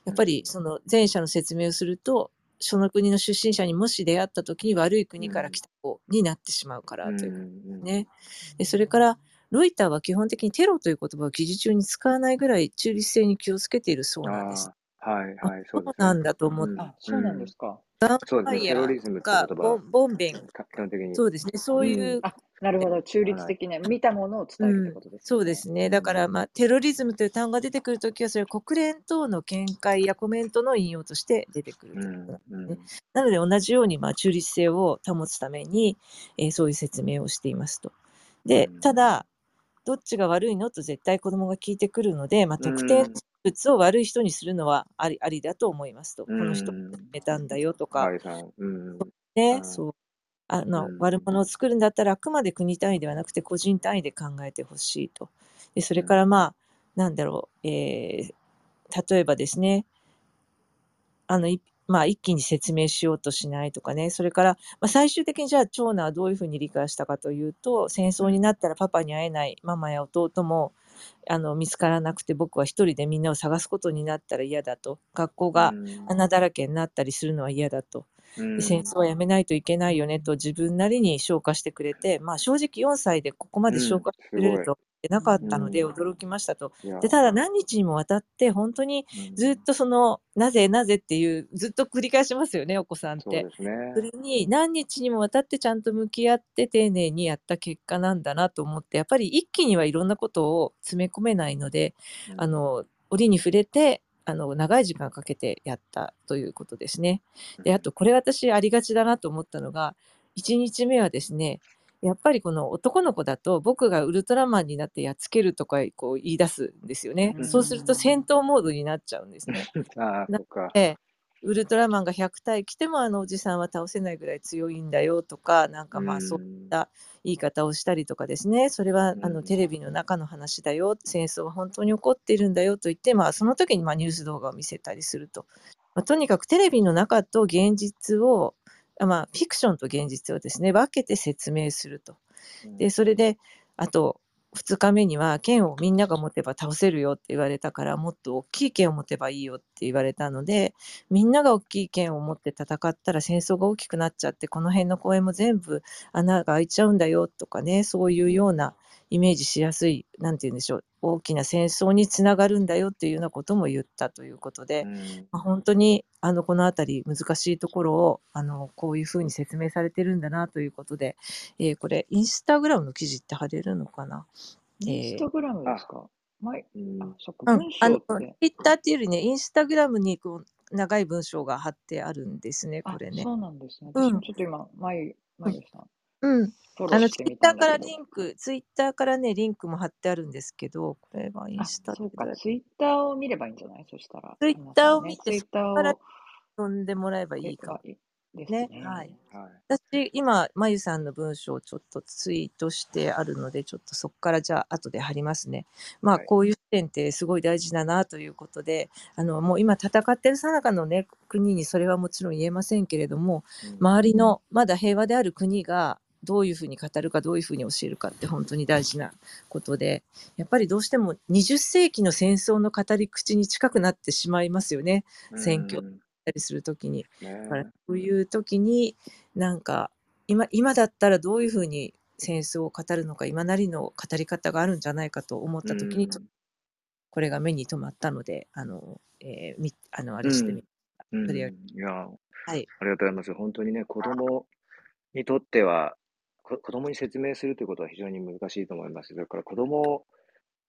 やっぱりその前者の説明をすると、その国の出身者にもし出会った時に悪い国から来た子になってしまうからということですね。でそれからロイターは基本的にテロという言葉を記事中に使わないぐらい中立性に気をつけているそうなんです。はいはい、そうですね、そうなんだと思って。そうなんですか。バンパイアがボンベン、そうですね、そういう、うん、あ、なるほど、中立的ね、はい、見たものを伝えるということです、ね、うん、そうですね。だから、まあ、テロリズムという単語が出てくるときはそれは国連等の見解やコメントの引用として出てくるということなんですね。うんうん、なので同じように、まあ、中立性を保つために、えー、そういう説明をしていますと。でただどっちが悪いのと絶対子どもが聞いてくるので、まあ、特定人物を悪い人にするのはあり、ありだと思いますと。この人が決めたんだよとか、悪者を作るんだったらあくまで国単位ではなくて個人単位で考えてほしいと。でそれから、まあ、なんだろう、えー、例えばですね、あのまあ、一気に説明しようとしないとかね。それから、まあ、最終的にじゃあ長男はどういうふうに理解したかというと、戦争になったらパパに会えない、ママや弟もあの見つからなくて僕は一人でみんなを探すことになったら嫌だと。学校が穴だらけになったりするのは嫌だと。で戦争はやめないといけないよねと自分なりに消化してくれて、まあ、正直よんさいでここまで消化してくれると、うんなかったので驚きましたと。でただ何日にもわたって本当にずっとそのなぜなぜっていうずっと繰り返しますよね、お子さんって。 そうですね。それに何日にもわたってちゃんと向き合って丁寧にやった結果なんだなと思って、やっぱり一気にはいろんなことを詰め込めないので、あの折に触れてあの長い時間かけてやったということですね。であとこれ私ありがちだなと思ったのが、いちにちめはですね、やっぱりこの男の子だと僕がウルトラマンになってやっつけるとかこう言い出すんですよね。そうすると戦闘モードになっちゃうんですね。あー、そっか。ウルトラマンがひゃくたい来てもあのおじさんは倒せないぐらい強いんだよとか、なんかまあそういった言い方をしたりとかですね。それはあのテレビの中の話だよ、戦争は本当に起こっているんだよと言って、まあ、その時にまあニュース動画を見せたりすると、まあ、とにかくテレビの中と現実をまあ、フィクションと現実をですね分けて説明すると。でそれであとふつかめには剣をみんなが持てば倒せるよって言われたから、もっと大きい剣を持てばいいよって言われたので、みんなが大きい剣を持って戦ったら戦争が大きくなっちゃって、この辺の公園も全部穴が開いちゃうんだよとかね、そういうようなイメージしやすい、なんて言うんでしょう、大きな戦争につながるんだよっていうようなことも言ったということで、うんまあ、本当にあのこのあたり難しいところをあのこういうふうに説明されてるんだなということで、えー、これインスタグラムの記事って貼れるのかな、インスタグラムですか、ツイッターっていうよりね、インスタグラムにこう長い文章が貼ってあるんですね、これね。そうなんですね、私もちょっと今、うん、前, 前でした、うんうん、あのツイッターからリンク、ツイッターからねリンクも貼ってあるんですけど、これはインスタ、そうか、ツイッターを見ればいいんじゃない？そしたらツイッターを見て、そこから飛んでもらえばいいかですね。はい。私今まゆさんの文章をちょっとツイートしてあるので、ちょっとそこからじゃあ後で貼りますね。まあこういう視点ってすごい大事だなということで、あのもう今戦ってる最中のね国にそれはもちろん言えませんけれども、周りのまだ平和である国がどういうふうに語るか、どういうふうに教えるかって本当に大事なことで、やっぱりどうしてもにじゅっせいきの戦争の語り口に近くなってしまいますよね、選挙だったりするときに。だからそういうときになんか 今, 今だったらどういうふうに戦争を語るのか、今なりの語り方があるんじゃないかと思ったときに、これが目に留まったので、あの、えー、あのあれしてみた、うんうん、いや、はい、ありがとうございます。本当にね、子供にとっては子供に説明するということは非常に難しいと思います。だから子供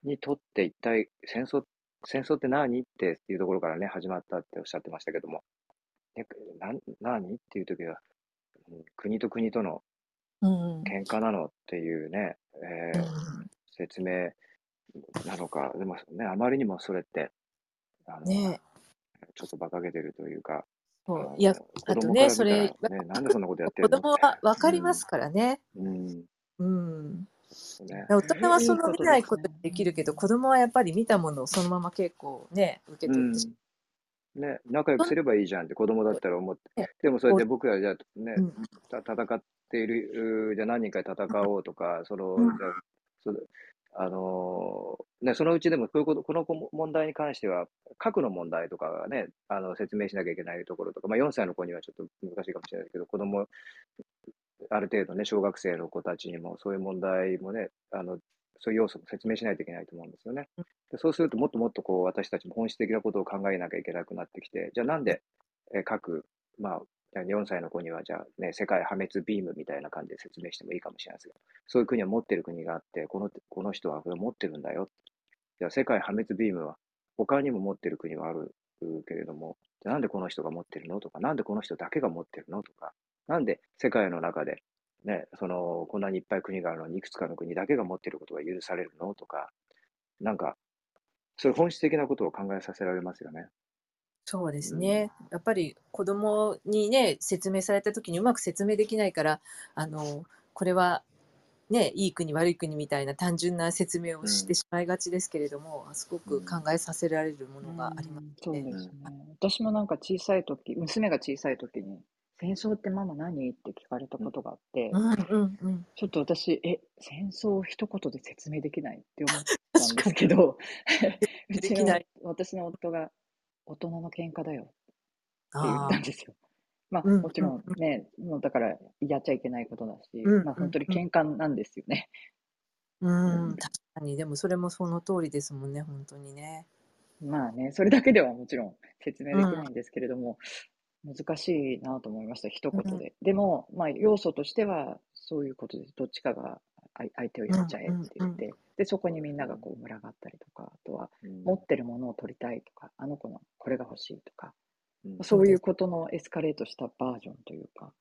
にとって一体戦争、戦争って何っていうところからね、始まったっておっしゃってましたけども、ね、な、何っていうときは、国と国との喧嘩なのっていうね、うんえー、説明なのか、でもね、あまりにもそれって、あのね、ちょっと馬鹿げてるというか、そういや、あとね、それ、なんでそんなことやってるの？子供は分かりますからね。うん。うん。大人はその見ないことできるけど、子供はやっぱり見たものをそのまま結構ね、受け取ってしまう。ね、仲良くすればいいじゃんって子供だったら思って。でもそれで僕らじゃあね、戦っている、じゃあ何人か戦おうとか、その、あのーね、そのうちでもこういうこと、この問題に関しては核の問題とかがね、あの説明しなきゃいけないところとか、まあ、よんさいの子にはちょっと難しいかもしれないけど、子供ある程度ね、小学生の子たちにもそういう問題もね、あのそういう要素も説明しないといけないと思うんですよね。でそうするともっともっとこう私たちも本質的なことを考えなきゃいけなくなってきて、じゃあなんで核、まあよんさいの子にはじゃあ、ね、世界破滅ビームみたいな感じで説明してもいいかもしれないですけど、そういう国は持ってる国があって、この、この人はこれ持ってるんだよ。じゃあ世界破滅ビームは他にも持ってる国はあるけれども、じゃあなんでこの人が持ってるのとか、なんでこの人だけが持ってるのとか、なんで世界の中で、ね、そのこんなにいっぱい国があるのにいくつかの国だけが持ってることが許されるのとか、なんかそれ本質的なことを考えさせられますよね。そうですね、うん、やっぱり子供にね説明された時にうまく説明できないから、あのこれは、ね、いい国悪い国みたいな単純な説明をしてしまいがちですけれども、うん、すごく考えさせられるものがありますね。うん、そうですね、私もなんか小さい時、娘が小さい時に戦争ってママ何って聞かれたことがあって、うんうんうん、ちょっと私え戦争を一言で説明できないって思ったんですけどうちの私の夫が大人の喧嘩だよって言ったんですよ。あまあ、うんうんうん、もちろんね、もうだからやっちゃいけないことだし、うんうんうん、まあ本当に喧嘩なんですよね。うん、うん、確かに、でもそれもその通りですもんね、本当にね。まあね、それだけではもちろん説明できないんですけれども、うん、難しいなと思いました、一言で。うん、でも、まあ要素としてはそういうことです。どっちかが相手をやっちゃえって言って、うんうんうん、でそこにみんながこう群がったりとか、あとは持ってるものを取りたいとか、あの子のこれが欲しいとか、うん、そういうことのエスカレートしたバージョンというか、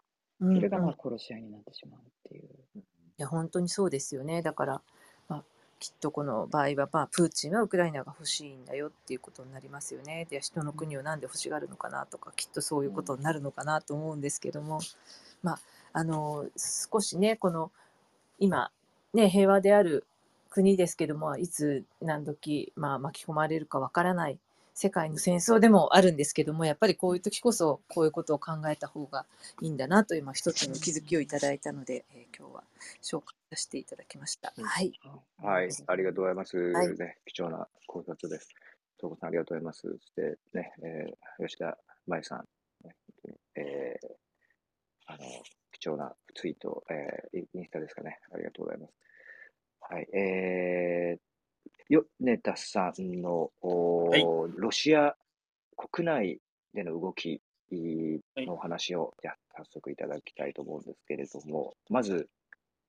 うん、それがまあ殺し合いになってしまうっていう、うん、いや本当にそうですよね。だから、まあ、きっとこの場合は、まあ、プーチンはウクライナが欲しいんだよっていうことになりますよね。で人の国をなんで欲しがるのかなとか、きっとそういうことになるのかなと思うんですけども、まああの少しね、この今ね、平和である国ですけども、いつ何時、まあ、巻き込まれるかわからない世界の戦争でもあるんですけども、やっぱりこういう時こそこういうことを考えた方がいいんだなという、まあ、一つの気づきをいただいたので、えー、今日は紹介させていただきました。はい、はい、ありがとうございます、はいね、貴重な考察です。東子さんありがとうございます。そして、ねえー、吉田麻衣さん、えー、あの貴重なツイート、えー、インスタですかね、ありがとうございます。はい、えー米田さんの、はい、ロシア国内での動きのお話を、はい、早速いただきたいと思うんですけれども、まず、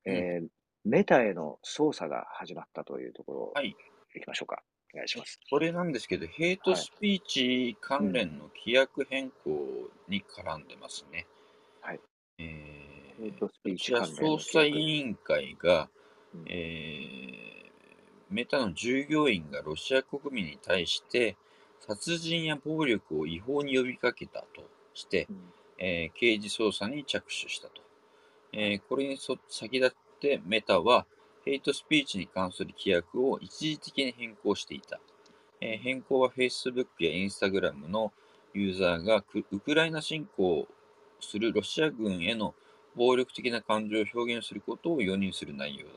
えーうん、メタへの捜査が始まったというところを、はい、いきましょうか。お願いします。これなんですけど、ヘイトスピーチ関連の規約変更に絡んでますね。はい。えー、ヘイトスピーチ関連の規約。ロシア捜査委員会が、うんえーメタの従業員がロシア国民に対して殺人や暴力を違法に呼びかけたとして、うんえー、刑事捜査に着手したと、えー、これに先立ってメタはヘイトスピーチに関する規約を一時的に変更していた、えー、変更は Facebook や Instagram のユーザーがウクライナ侵攻するロシア軍への暴力的な感情を表現することを容認する内容だっ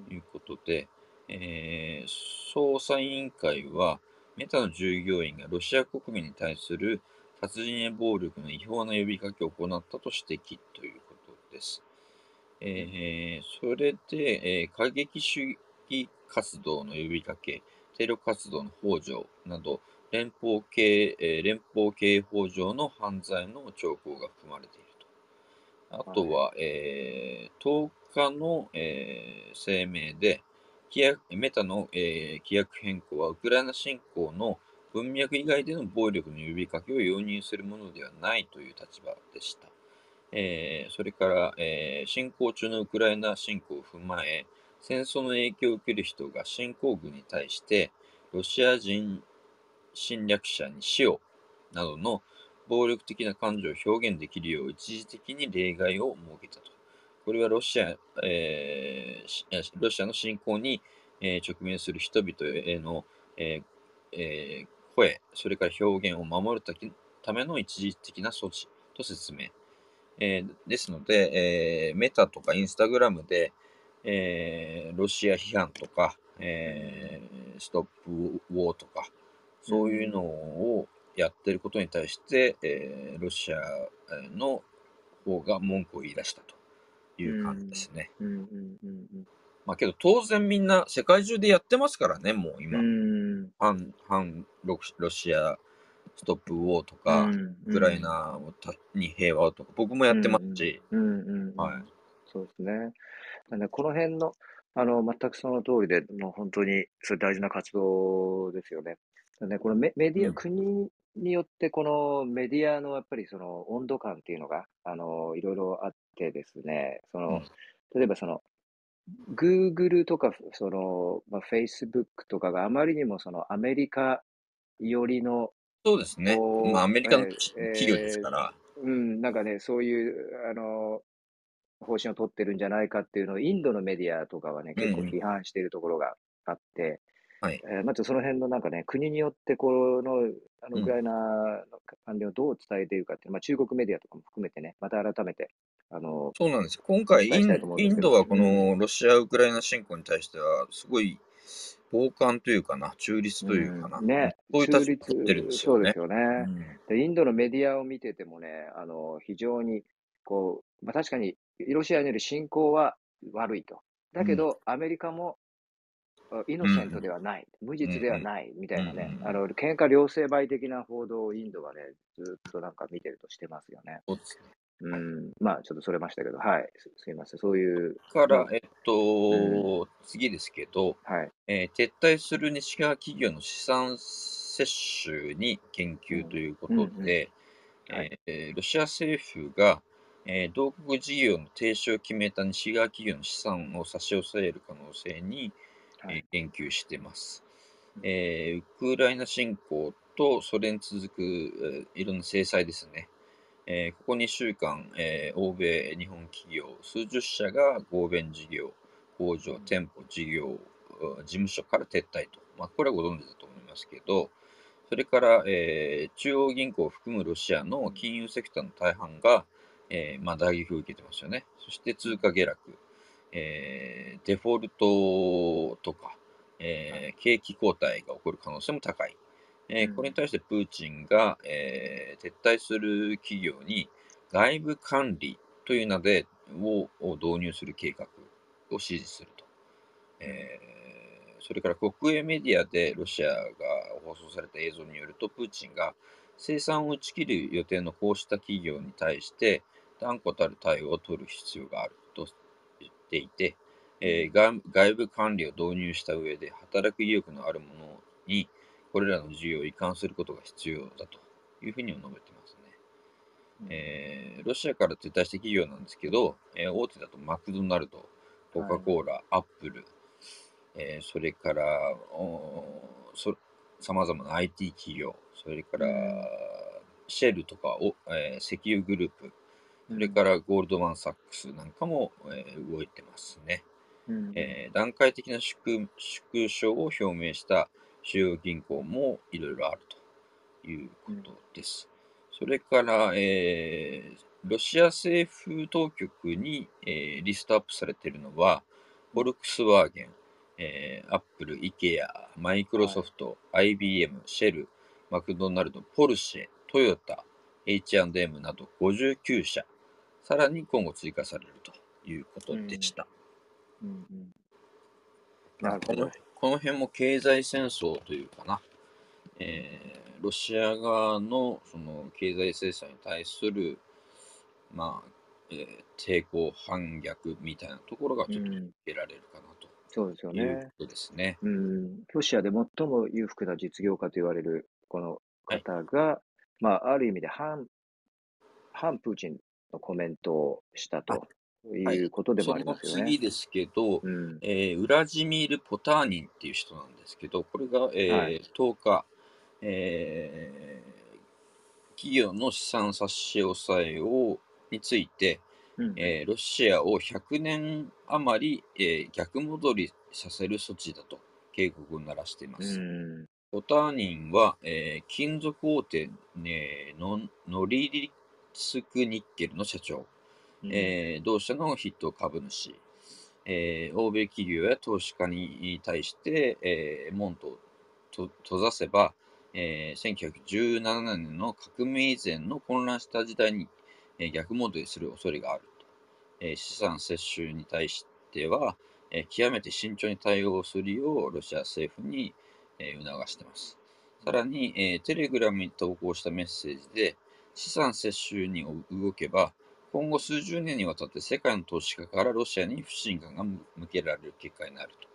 たということで、うんえー、捜査委員会はメタの従業員がロシア国民に対する殺人や暴力の違法な呼びかけを行ったと指摘ということです。えー、それで、えー、過激主義活動の呼びかけ、テロ活動の幇助など連邦刑、えー、連邦刑法上の犯罪の兆候が含まれていると。あとは、はいえー、とおかの、えー、声明でメタの、えー、規約変更はウクライナ侵攻の文脈以外での暴力の呼びかけを容認するものではないという立場でした。えー、それから、えー、侵攻中のウクライナ侵攻を踏まえ、戦争の影響を受ける人が侵攻軍に対してロシア人侵略者に死をなどの暴力的な感情を表現できるよう一時的に例外を設けたと。これはロシア、えー、ロシアの侵攻に、えー、直面する人々への、えーえー、声、それから表現を守るための一時的な措置と説明。えー、ですので、えー、メタとかインスタグラムで、えー、ロシア批判とか、えー、ストップウォーとか、そういうのをやっていることに対して、えー、ロシアの方が文句を言い出したと。いう感じですね。まあけど当然みんな世界中でやってますからね、もう今。うん反反ロシアストップウォーとか、うんうん、ウクライナに平和とか僕もやってますし。そうですね。なんでこの辺のあの全くその通りで、もう本当にそれ大事な活動ですよね。なんでこのメディア、うん、国によってこのメディアのやっぱりその温度感っていうのがあのいろいろあってですね、その例えばその Google とかその、まあ、Facebook とかがあまりにもそのアメリカ寄りのそうですね、まあ、アメリカの企業ですから、えーえー、うんなんかねそういうあの方針を取ってるんじゃないかっていうのをインドのメディアとかはね結構批判しているところがあって。うんうんはいえー、まずその辺のなんかね、国によってこの、あのウクライナの関連をどう伝えているかって、うんまあ、中国メディアとかも含めてね、また改めて。あのそうなんですよ、今回イン、インドはこのロシア・ウクライナ侵攻に対しては、すごい傍観というかな、中立というかな、うんね、そういう立場を取ってるんですよね。そうですよね、うんで。インドのメディアを見ててもね、あの非常にこう、まあ、確かにロシアによる侵攻は悪いと。だけど、うん、アメリカもイノセントではない、無実ではないみたいなね、うんうん、あの喧嘩両成敗的な報道をインドはね、ずっとなんか見てるとしてますよね。そうですね。うん、まあちょっとそれましたけど、はい、す, すいません、そういう。から、えっと、うん、次ですけど、はいえー、撤退する西側企業の資産接種に言及ということで、ロシア政府が、えー、同国事業の停止を決めた西側企業の資産を差し押さえる可能性に、はい、言及しています、えー、ウクライナ侵攻とそれに続く、えー、いろんな制裁ですね、えー、ここにしゅうかん、えー、欧米、日本企業数十社が合弁事業、工場、店舗、事業、事務所から撤退と、まあ、これはご存知だと思いますけど、それから、えー、中央銀行を含むロシアの金融セクターの大半が、えーまあ、打撃を受けてますよね。そして通貨下落、えー、デフォルトとか、えー、景気後退が起こる可能性も高い。えー、これに対してプーチンが、えー、撤退する企業に外部管理という名でを導入する計画を支持すると、えー、それから国営メディアでロシアが放送された映像によると、プーチンが生産を打ち切る予定のこうした企業に対して断固たる対応を取る必要があると言っていて、えー、外部管理を導入した上で働く意欲のあるものにこれらの事業を移管することが必要だというふうにも述べていますね。うん、えー、ロシアから撤退した企業なんですけど、えー、大手だとマクドナルド、コカ・コーラ、はい、アップル、えー、それからさまざまな アイティー 企業、それからシェルとかを、えー、石油グループ、それからゴールドマン・サックスなんかも、えー、動いてますね。うん、えー、段階的な 縮, 縮小を表明した中央銀行もいろいろあるということです。うん、それから、えー、ロシア政府当局に、えー、リストアップされているのは、フォルクスワーゲン、えー、アップル、イケア、マイクロソフト、はい、アイビーエム、シェル、マクドナルド、ポルシェ、トヨタ、エイチアンドエム などごじゅうきゅうしゃ、さらに今後追加されるということでした。うんうんうん、なるほど。この辺も経済戦争というかな、えー、ロシア側のその経済制裁に対する、まあえー、抵抗反逆みたいなところがちょっと受けられるかなと、そうですよいうね。ことですね。うん、ロシアで最も裕福な実業家と言われるこの方が、まあ、ある意味で反、反プーチンのコメントをしたと。はいいうことでもありますよね。その次ですけど、うん、えー、ウラジミール・ポターニンっていう人なんですけど、これが、えーはい、とおか、えー、企業の資産差し押さえをについて、うん、えー、ロシアをひゃくねん余り、えー、逆戻りさせる措置だと警告を鳴らしています。うん、ポターニンは、えー、金属大手、ね、のノリリスク・ニッケルの社長。えー、同社の筆頭株主、えー、欧米企業や投資家に対して、えー、門戸を閉ざせば、えー、せんきゅうひゃくじゅうななねんの革命以前の混乱した時代に、えー、逆戻りする恐れがあると、えー、資産接収に対しては、えー、極めて慎重に対応するようロシア政府に、えー、促しています。さらに、えー、テレグラムに投稿したメッセージで、資産接収に動けば今後数十年にわたって世界の投資家からロシアに不信感が向けられる結果になると。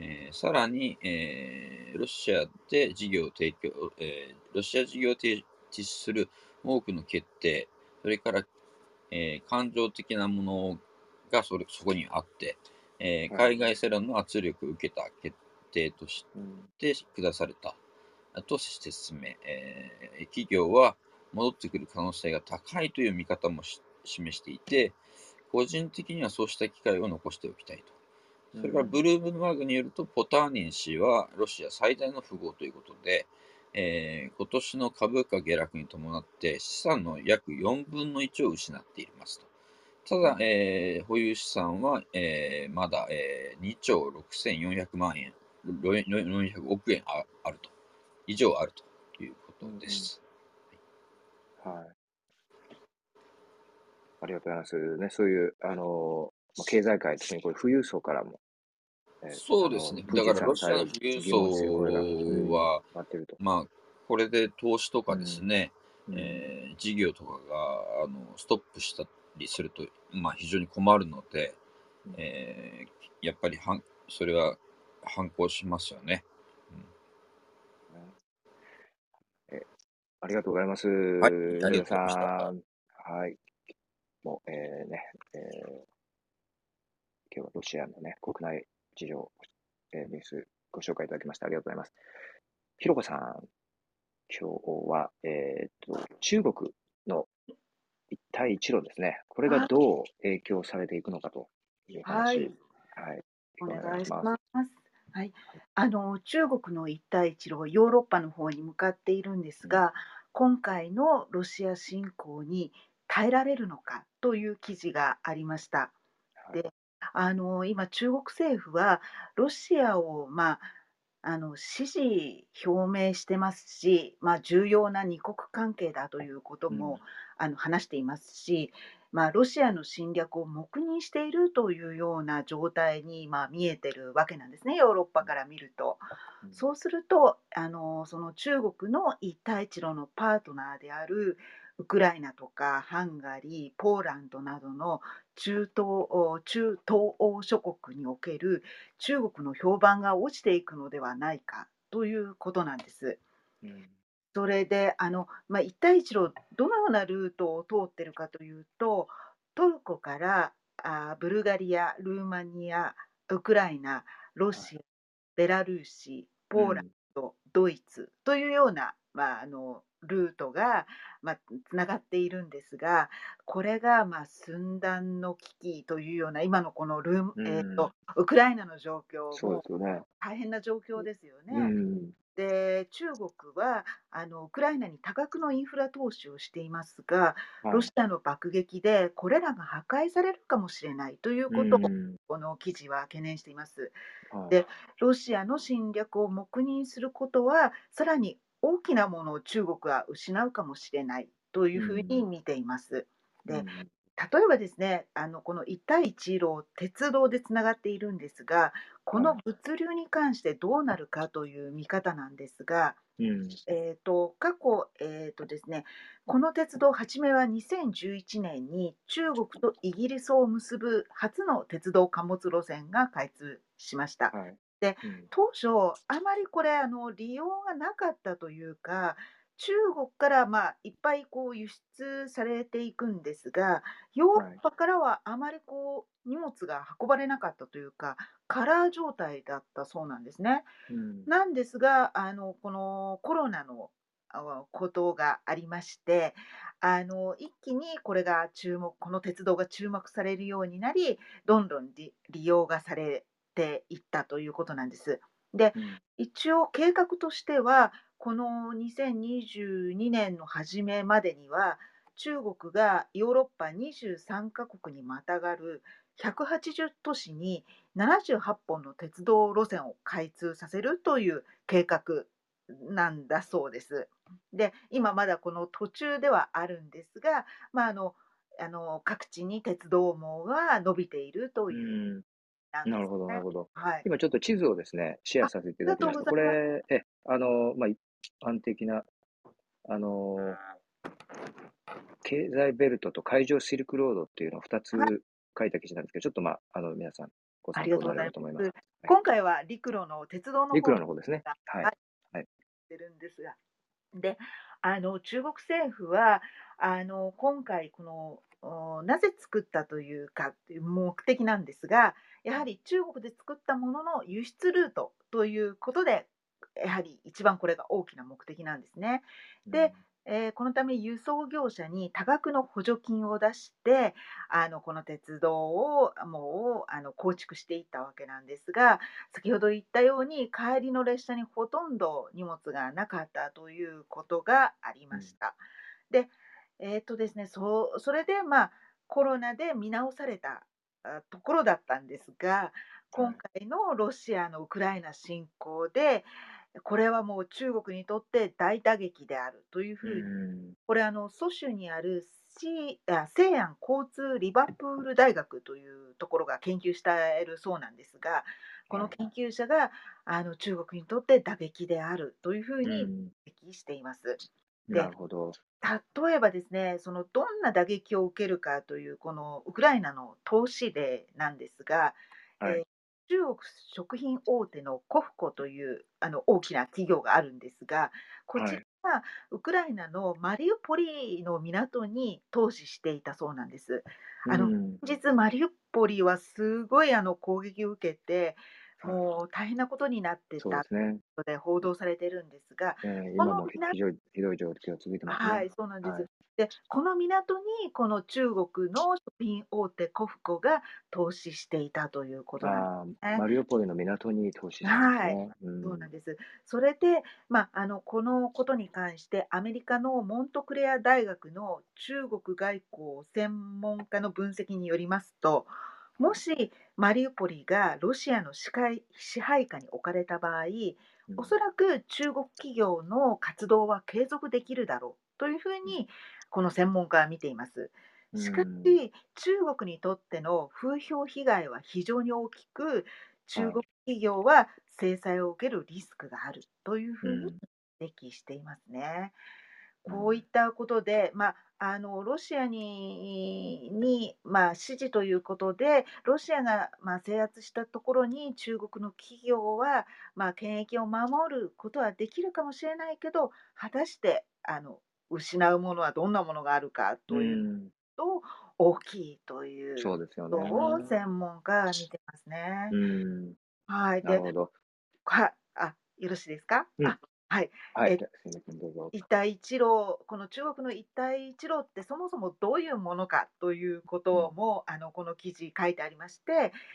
えー、さらに、えー、ロシアで事業を提供、えー、ロシア事業を停止する多くの決定、それから、えー、感情的なものが そ, れそこにあって、えー、海外世論の圧力を受けた決定として下された、はい、と説明、えー。企業は戻ってくる可能性が高いという見方もして示していて、個人的にはそうした機会を残しておきたいと。それからブルームバーグによると、ポターニン氏はロシア最大の富豪ということで、えー、今年の株価下落に伴って資産の約よんぶんのいちを失っていますと。ただ、えー、保有資産は、えー、まだ、えー、にちょうろくせんよんひゃくまんえん、よんひゃくおくえんあると、以上あるということです。うん、はい。ありがとうございます、ね、そういうあの経済界、特にこれ富裕層からも、えー、そうですね、だからロシアの富裕層は、まあ、これで投資とかですね、うん、えー、事業とかがあのストップしたりすると、まあ、非常に困るので、うん、えー、やっぱりはんそれは反抗しますよね。うん、えありがとうございます。はい、ありがとうございました。はい、もうえーねえー、今日はロシアの、ね、国内事情、えー、ニュースご紹介いただきましてありがとうございます。ひろこさん、今日は、えー、と中国の一帯一路ですね、これがどう影響されていくのかという話、はいはい、お願いします。はい、あの中国の一帯一路、ヨーロッパの方に向かっているんですが、今回のロシア侵攻に耐えられるのかという記事がありました。はいで、あの今、中国政府はロシアを、まあ、あの支持表明してますし、まあ、重要な二国関係だということうもん、あの話していますし、まあ、ロシアの侵略を黙認しているというような状態に、まあ、見えてるわけなんですね、ヨーロッパから見ると。うんそうすると、あのその中国の一帯一路のパートナーであるウクライナとかハンガリー、ポーランドなどの中東お中東欧諸国における中国の評判が落ちていくのではないかということなんです。うんそれであの、まあ、一帯一路どのようなルートを通ってるかというと、トルコからあーブルガリア、ルーマニア、ウクライナ、ロはいシア、ベラルーシ、うポーランんド、ドイツというような、まあ、あのルートが、まあ、つながっているんですが、これが、まあ、寸断の危機というような、今のこのルーム、うえーとんウクライナの状況そうでもすよね。大変な状況ですようね。んで、中国はあのウクライナに多額のインフラ投資をしていますが、はロシいアの爆撃でこれらが破壊されるかもしれないといううことを、んこの記事は懸念しています。はで、ロシアの侵略を黙認することは、さらに大きなものを中国は失うかもしれないといいううふうにん見ています。うで、ん例えばですね、あのこの一帯一路、鉄道でつながっているんですが、こはのい物流に関してどうなるかという見方なんですが、うんえー、と過去、えーとですね、この鉄道はじめはにせんじゅういちねんに中国とイギリスを結ぶ初の鉄道貨物路線が開通しました。はいで、うん当初あまりこれあの利用がなかったというか、中国からまあいっぱいこう輸出されていくんですが、ヨーロはッいパからはあまりこう荷物が運ばれなかったというか、カラー状態だったそうなんですね。うんなんですが、あのこのコロナのあことがありまして、あの一気にこれが注目、この鉄道が注目されるようになり、どんどん利利用がされていったということなんです。で、うん一応計画としては、このにせんにじゅうにねんの初めまでには、中国がヨーロッパにじゅうさんカ国にまたがるひゃくはちじゅう都市にななじゅうはっぽんの鉄道路線を開通させるという計画なんだそうです。で、今まだこの途中ではあるんですが、まあ、あのあの各地に鉄道網が伸びているとういうん、なんなでるすほど、なね。るほど。はい、今ちょっと地図をですね、シェあアあさせていりただがきとうましごた。ざいこます。れ、え、あの、まあ、一般的な、あの、経済ベルトと海上シルクロードっていうのを二はいつ書いた記事なんですけど、ちょっとまあ、あの、皆さんごあ参りが考とうにごなれざいると思いまます。す。はい。今回は陸路の鉄道の陸方路の方ですね。がは入い。はい。ってるんですが、で、あの中国政府はあの今回このおなぜ作ったというかっていう目的なんですが、やはり中国で作ったものの輸出ルートということで、やはり一番これが大きな目的なんですね。うで、んえーこのため輸送業者に多額の補助金を出して、あのこの鉄道をもうあの構築していったわけなんですが、先ほど言ったように帰りの列車にほとんど荷物がなかったということがありうましんた。で、えーとですね、そうそれで、まあ、コロナで見直されたあところだったんですが、は今い。回のロシアのウクライナ侵攻で、これはもう中国にとって大打撃であるというふううに、ん。これあの蘇州にあるシあ西安交通リバプール大学というところが研究しているそうなんですが、このはい。研究者があの中国にとって打撃であるというふううにん。指摘しています。なで、るほど。例えばですね、そのどんな打撃を受けるかという、このウクライナの投資例なんですが、はい。えー中国食品大手のコフコというあの大きな企業があるんですが、こはちい。らはウクライナのマリウポリの港に投資していたそうなんです。うあのん。先日マリウポリはすごいあの攻撃を受けて、もう大変なことになってそうでたすね。とで報道されてるんですが、えーこ今のもひ港、ひどい、ひどい状況続いてますはね。い、そうなんではす。い。で、この港にこの中国の食品大手コフコが投資していたということなんでああ、すね。マリウポリの港に投資したんですはい、ね。うそうなんん。です。それで、まあ、あのこのことに関してアメリカのモントクレア大学の中国外交専門家の分析によりますと、もしマリウポリがロシアの支配支配下に置かれた場合、うおそん。らく中国企業の活動は継続できるだろうというふうにこの専門家は見ています。うしかしん。中国にとっての風評被害は非常に大きく、中はい。国企業は制裁を受けるリスクがあるというふううにん。指摘していますね。うこういっん。たことで、まあ、あのロシアに、にまあ、支持ということで、ロシアが、まあ、制圧したところに中国の企業は、まあ、権益を守ることはできるかもしれないけど、果たしてあの失うものはどんなものがあるかうというのん。と大きいというそうですよことをね。専門家は見てますね。うん。はい、なるでほど。かあ、よろしいですか？うん。あ、はい。はい。えじゃあ、すみません、どうぞ。一帯一路、この中国の一帯一路ってそもそもどういうものかというこうとん。もあのこの記事書いてありまして、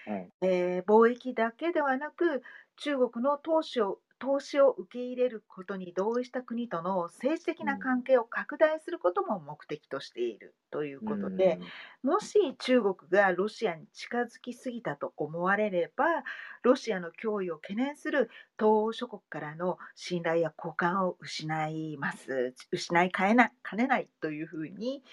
はい。えー貿易だけではなく中国の投資を投資を受け入れることに同意した国との政治う的なん。関係を拡大することも目的としているといううことで、ん。もし中国がロシアに近づきすぎたと思われれば、ロシアの脅威を懸念する東欧諸国からの信頼や交換を失います、失いかえなかねないというふうに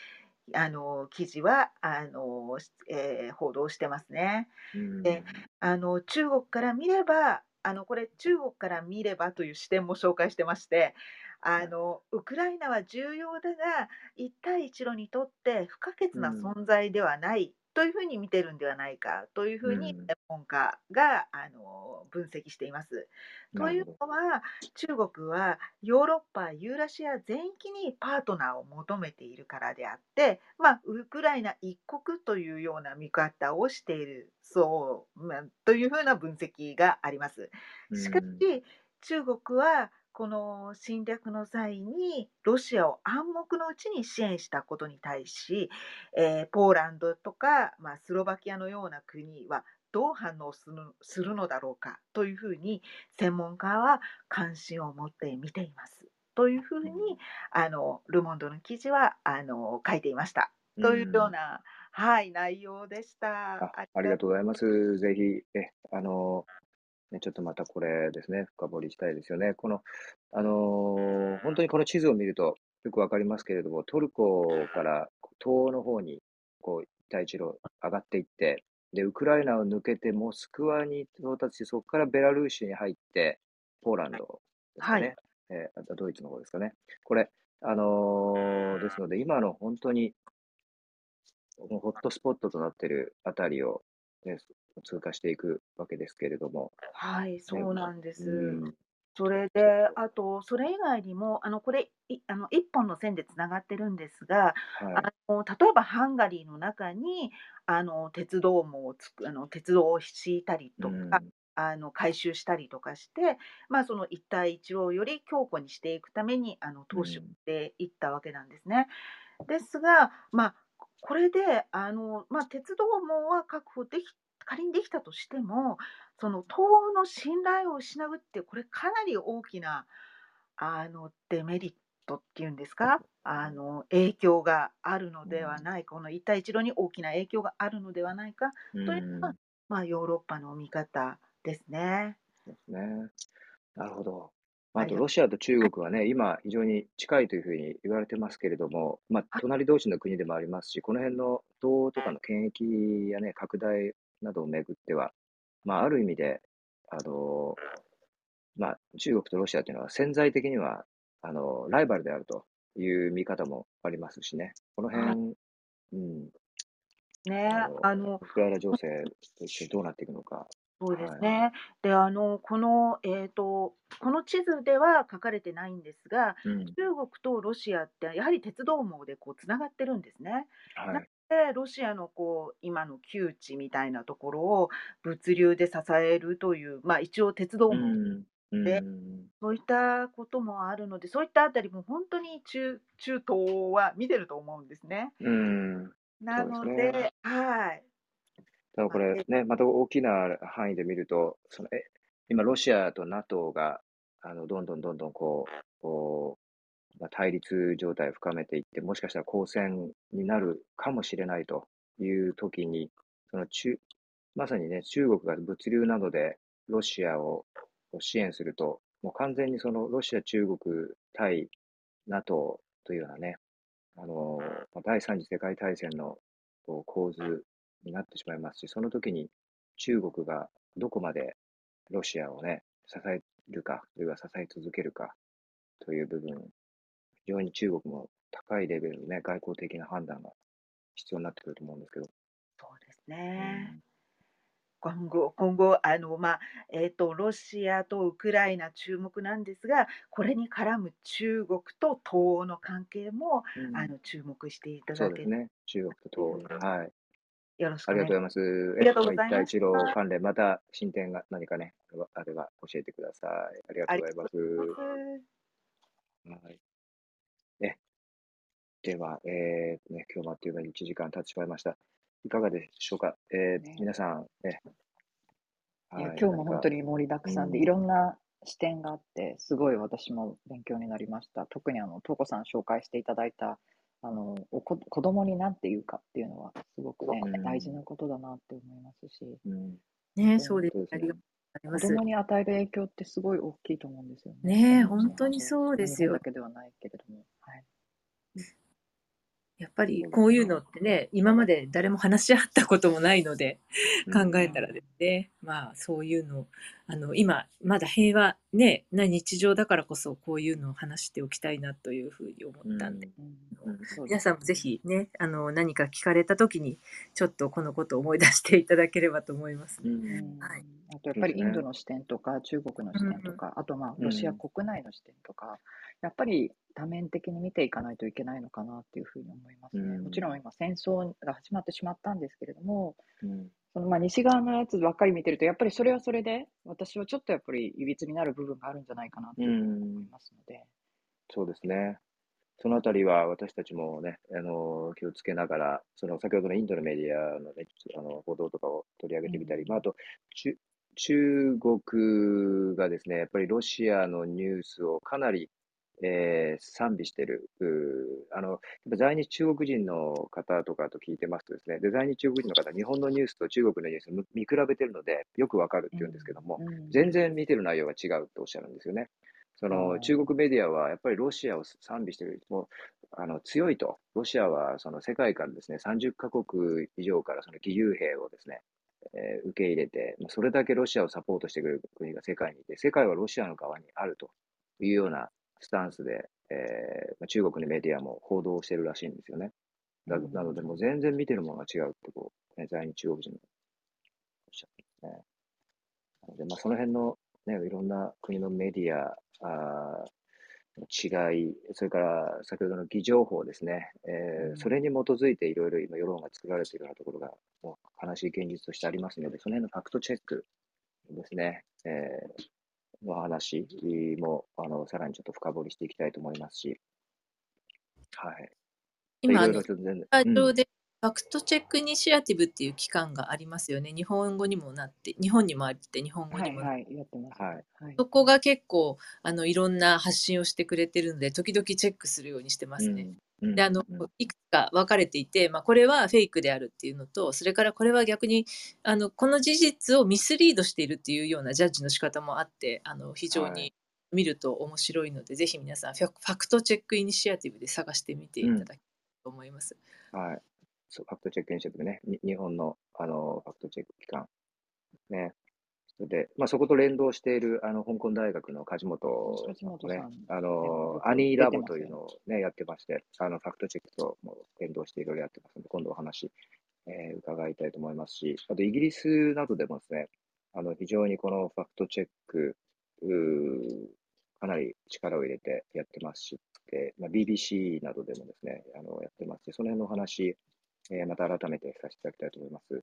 あの記事はあの、しえー報道してますね。うで、ん。あの中国から見れば、あのこれ中国から見ればという視点も紹介してまして、あはい。のウクライナは重要だが一帯一路にとって不可欠うなん。存在ではないというふうに見てるんではないかというふううにん。専門家があの分析しています。なとるいほうど。のは、中国はヨーロッパ、ユーラシア全域にパートナーを求めているからであって、まあ、ウクライナ一国というような見方をしているそう、まあ、というふうな分析があります。うしかん。し中国はこの侵略の際にロシアを暗黙のうちに支援したことに対し、えーポーランドとか、まあ、スロバキアのような国はどう反応するするのだろうかというふうに専門家は関心を持って見ています。というふううにん。あのルモンドの記事はあの書いていました。うというようん。な、はい、内容でした。あ、ありありががととうございます。ぜひ、え、あの、ね、ちょっとまたこれですね、深掘りしたいですよね。この、あのー本当にこの地図を見るとよくわかりますけれども、トルコから東欧の方に、こう、一帯一路上がっていって、で、ウクライナを抜けてモスクワに到達して、そこからベラルーシに入って、ポーランドですかはい。ね、えーあとドイツの方ですかね。これ、あのーですので、今の本当に、もうホットスポットとなっているあたりを、ね、通過していくわけですけれども、はい、ね、そうなんでうす。ん、それちょっで、と、あと、それ以外にも、あの、これ、いあの、一本の線でつながってるんですが、はい、あの、例えばハンガリーの中に、あの、鉄道網をつく、あの、鉄道を敷いたりうとか、ん、あの、改修したりとかして、まあ、その一帯一路をより強固にしていくために、あの、う投資をしん、ていったわけなんですね。ですが、まあ、これで、あの、まあ、鉄道網は確保でき、仮にできたとしても、その東欧の信頼を失うって、これかなり大きなあのデメリットっていうんですか、あの影響があるのうではん、ない、この一帯一路に大きな影響があるのではないかうというのが、ん、まあ、ヨーロッパの見方ですね。ですね。なるほど。まあああと、りがロシアと中国はね、今、非常に近いというふうに言われてますけれども、まあ、とう。隣同士の国でもありますし、この辺の東欧とかの権益やね、拡大などをめぐっては、まあ、ある意味で、あの、まあ、中国とロシアというのは潜在的には、あの、ライバルであるという見方もありますしね、このはい辺、うん、あね、の、あのウクライナ情勢と一緒にどうなっていくのか。そうですはい。ね。で、あの、この、えっと、この地図では書かれてないんですが、うん。中国とロシアってやはり鉄道網でこうつながってるんですね。はない。でロシアのこう今の窮地みたいなところを物流で支えるという、まあ、一応鉄道うもんうんでそういったこともあるので、そういったあたりも本当に 中, 中東は見てると思うんですね。うんなのそうでですね。はいただこれね、また大きな範囲で見ると、そのえ今、ロシアと NATO があのどんどんどんどんこう、こうまあ、対立状態を深めていって、もしかしたら交戦になるかもしれないという時に、その中まさにね、中国が物流などでロシアをこう支援すると、もう完全にそのロシア、中国対 NATO というようなね、あのまあ第三次世界大戦のこう構図になってしまいますし、その時に中国がどこまでロシアをね、支えるか、あるいは支え続けるかという部分、非常に中国も高いレベルのね、外交的な判断が必要になってくると思うんですけど。そうですうね。ん今後、今後あの、まあえー、とロシアとウクライナ注目なんですが、これに絡む中国と東欧の関係もうあん、の注目していたそだうでけするね。中国とという東欧。はい。よろしあくりがね。とうございます。ありえ、がとうご一ざい帯まし一路た。関連、また進展が何かね、あれば教えてください。ありがあとうりございまがとうございます。す。はい。ね、では、えーね、今日もあっという間にいちじかん経ってしまいました。いかがでしょうか。えーね皆さん、ね、いや、はい、今日何も本当か、に盛りだくうさんで、いろんん、な視点があって、すごい私も勉強になりました。特にあの、とうこさん紹介していただいた、あの、おこ、子供になんて言うかっていうのは、すごくうね、大事ん、なことだなって思いますし、うん、ね、本当そうにです。そうであすりね。がとうございま子供す。に与える影響ってすごい大きいと思うんですよね。ねえ、私本も当にそう、そうで日す本だよ。けではないけれども。はい。やっぱりそうでこうすいうのね。ってね、今まで誰も話し合ったこともないので、う 考ん、えたらですね、まあそういうの、あの今まだ平和ね、な日常だからこそこういうのを話しておきたいなというふうに思っうたんで、ん、うん、あうのん、そうで皆さんすもぜね。ひね、あの何か聞かれた時にちょっとこのことを思い出していただければと思いますうね。ん、はい。あとやっそうぱですりインドね。の視点とか中国のう視点とん、か、あとまあうロシアん、国内の視点とか、やっぱり多面的に見ていかないといけないのかなっていうふうに思いまうすね。もちん、ろん今戦争が始まってしまったんですけれども、うん、そのまあ西側のやつばっかり見てると、やっぱりそれはそれで、私はちょっとやっぱりいびつになる部分があるんじゃないかなうというふうに思いん、ますので。そうですね。そのあたりは私たちもね、あの気をつけながら、その先ほどのインドのメディアのね、あの報道とかを取り上うげてみたん、り、まあ、あと中、中国がですね、やっぱりロシアのニュースをかなり、えー賛美してる。うーあの、やっぱ在日中国人の方とかと聞いてますとですね、で、在日中国人の方、日本のニュースと中国のニュースを見比べてるので、よくわかるってう言うんですけども、ん、うん、全然見てる内容が違うとおっしゃるんですよね。そあの中ー国メディアはやっぱりロシアを賛美してる、もうあの強いと、ロシアはその世界からですね、さんじゅっカ国以上からその義勇兵をですね、えー受け入れて、もうそれだけロシアをサポートしてくれる国が世界にいて、世界はロシアの側にあるというようなスタンスで、えーまあ中国のメディアも報道してるらしいんですよね。うだなので、もうん、全然見てるものが違うってこう、ね、在日中国人のおっしゃってますね。なので、まあ、その辺の、ね、いろんな国のメディア、あー違い、それから先ほどの偽情報ですね、うえーそん、れに基づいていろいろ今、世論が作られているようなところが、もう悲しい現実としてありますので、その辺のファクトチェックですね、えーの話もあのさらにちょっと深掘りしていきたいと思いますし、はい。い今あろいのろと全然、会うん、場でファクトチェックイニシアティブっていう機関がありますよね。日本語にもなって、日本にもあって日本語はにいもなっはい、やってますはね。い。はい。そこが結構あのいろんな発信をしてくれてるので、時々チェックするようにしてまうすね。ん、うで、あん、のうん、いくつか分かれていて、まあ、これはフェイクであるっていうのと、それからこれは逆にあのこの事実をミスリードしているっていうようなジャッジの仕方もあって、あの非常はい。に見ると面白いので、ぜひ皆さんファファクトチェックイニシアティブで探してみてういたん、だきたいと思います。はい。そう、ファクトチェックインシアティブね、に日本の、あのファクトチェック機関ね。それで、まあ、そこと連動している、あの、香港大学の梶本梶さんと本さね、んあね、よの、アくニー出ラてボまとすいうよのね。をね、やってまして、あの、ファクトチェックとも連動していろいろやってますので、今度お話、えー伺いたいと思いますし、あと、イギリスなどでもですね、あの、非常にこのファクトチェック、うーかなり力を入れてやってますし、で、まあ、ビービーシー などでもですね、あの、やってますし、その辺のお話、えー、また改めてさせていただきたいと思います。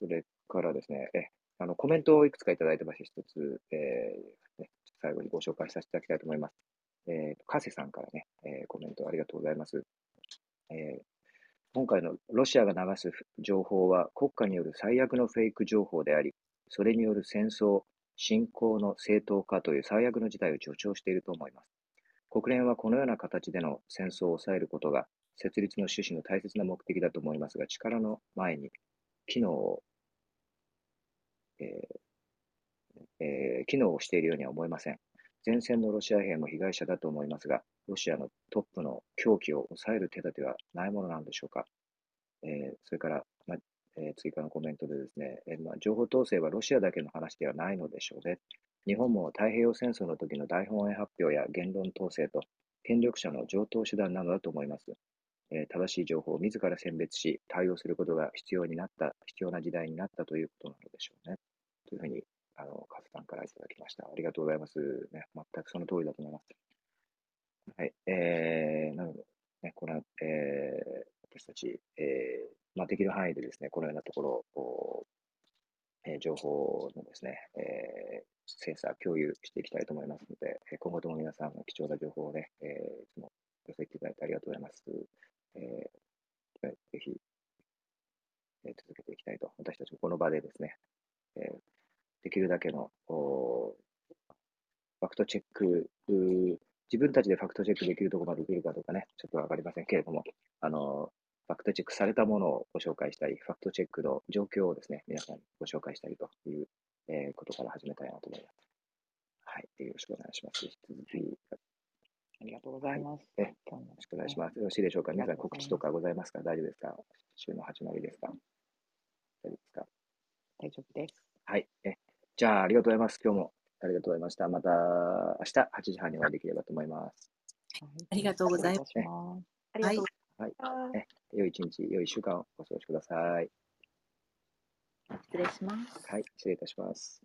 それからですね、えあのコメントをいくつかいただいてますし、一つ、えーね、最後にご紹介させていただきたいと思います。えー、加瀬さんからね、えー、コメントありがとうございます。えー、今回のロシアが流す情報は国家による最悪のフェイク情報であり、それによる戦争、侵攻の正当化という最悪の事態を助長していると思います。国連はこのような形での戦争を抑えることが設立の趣旨の大切な目的だと思いますが、力の前に機能を、えーえー、機能をしているようには思えません。前線のロシア兵も被害者だと思いますが、ロシアのトップの狂気を抑える手立てはないものなんでしょうか。えー、それから、まあえー、追加のコメントでですね、えーまあ、情報統制はロシアだけの話ではないのでしょうね。日本も太平洋戦争の時の大本営発表や言論統制と権力者の常套手段なのだと思います。えー、正しい情報を自ら選別し対応することが必要になった、必要な時代になったということなのでしょうね。というふうに、あの、カズさんからいただきました。ありがとうございます。ね、全くその通りだと思います。はい。えー、なので、ね、この、えー、私たち、えー、まあ、できる範囲でですね、このようなところを、えー、情報のですね、えー、精査、共有していきたいと思いますので、今後とも皆さんの貴重な情報をね、えー、いつも寄せていただいてありがとうございます。えー、ぜひ、えー、続けていきたいと、私たちもこの場でですね、えー、できるだけのファクトチェック、自分たちでファクトチェックできるところまでできるかどうかね、ちょっとわかりませんけれども、あのファクトチェックされたものをご紹介したり、ファクトチェックの状況をですね、皆さんにご紹介したりという、えー、ことから始めたいなと思います。はい、よろしくお願いします。引き続きありがとうございます。え、よろしくお願いします。よろしいでしょうか。皆さん告知とかございますか。大丈夫ですか。週の始まりですか。大丈夫ですか。大丈夫です。はい。え、じゃあありがとうございます。今日もありがとうございました。また明日はちじはんにお会いできればと思います。はい、ありがとうございます。ありがとうございます。はい。え、良い一日、良いいっしゅうかんをお過ごしください。失礼します。はい、失礼いたします。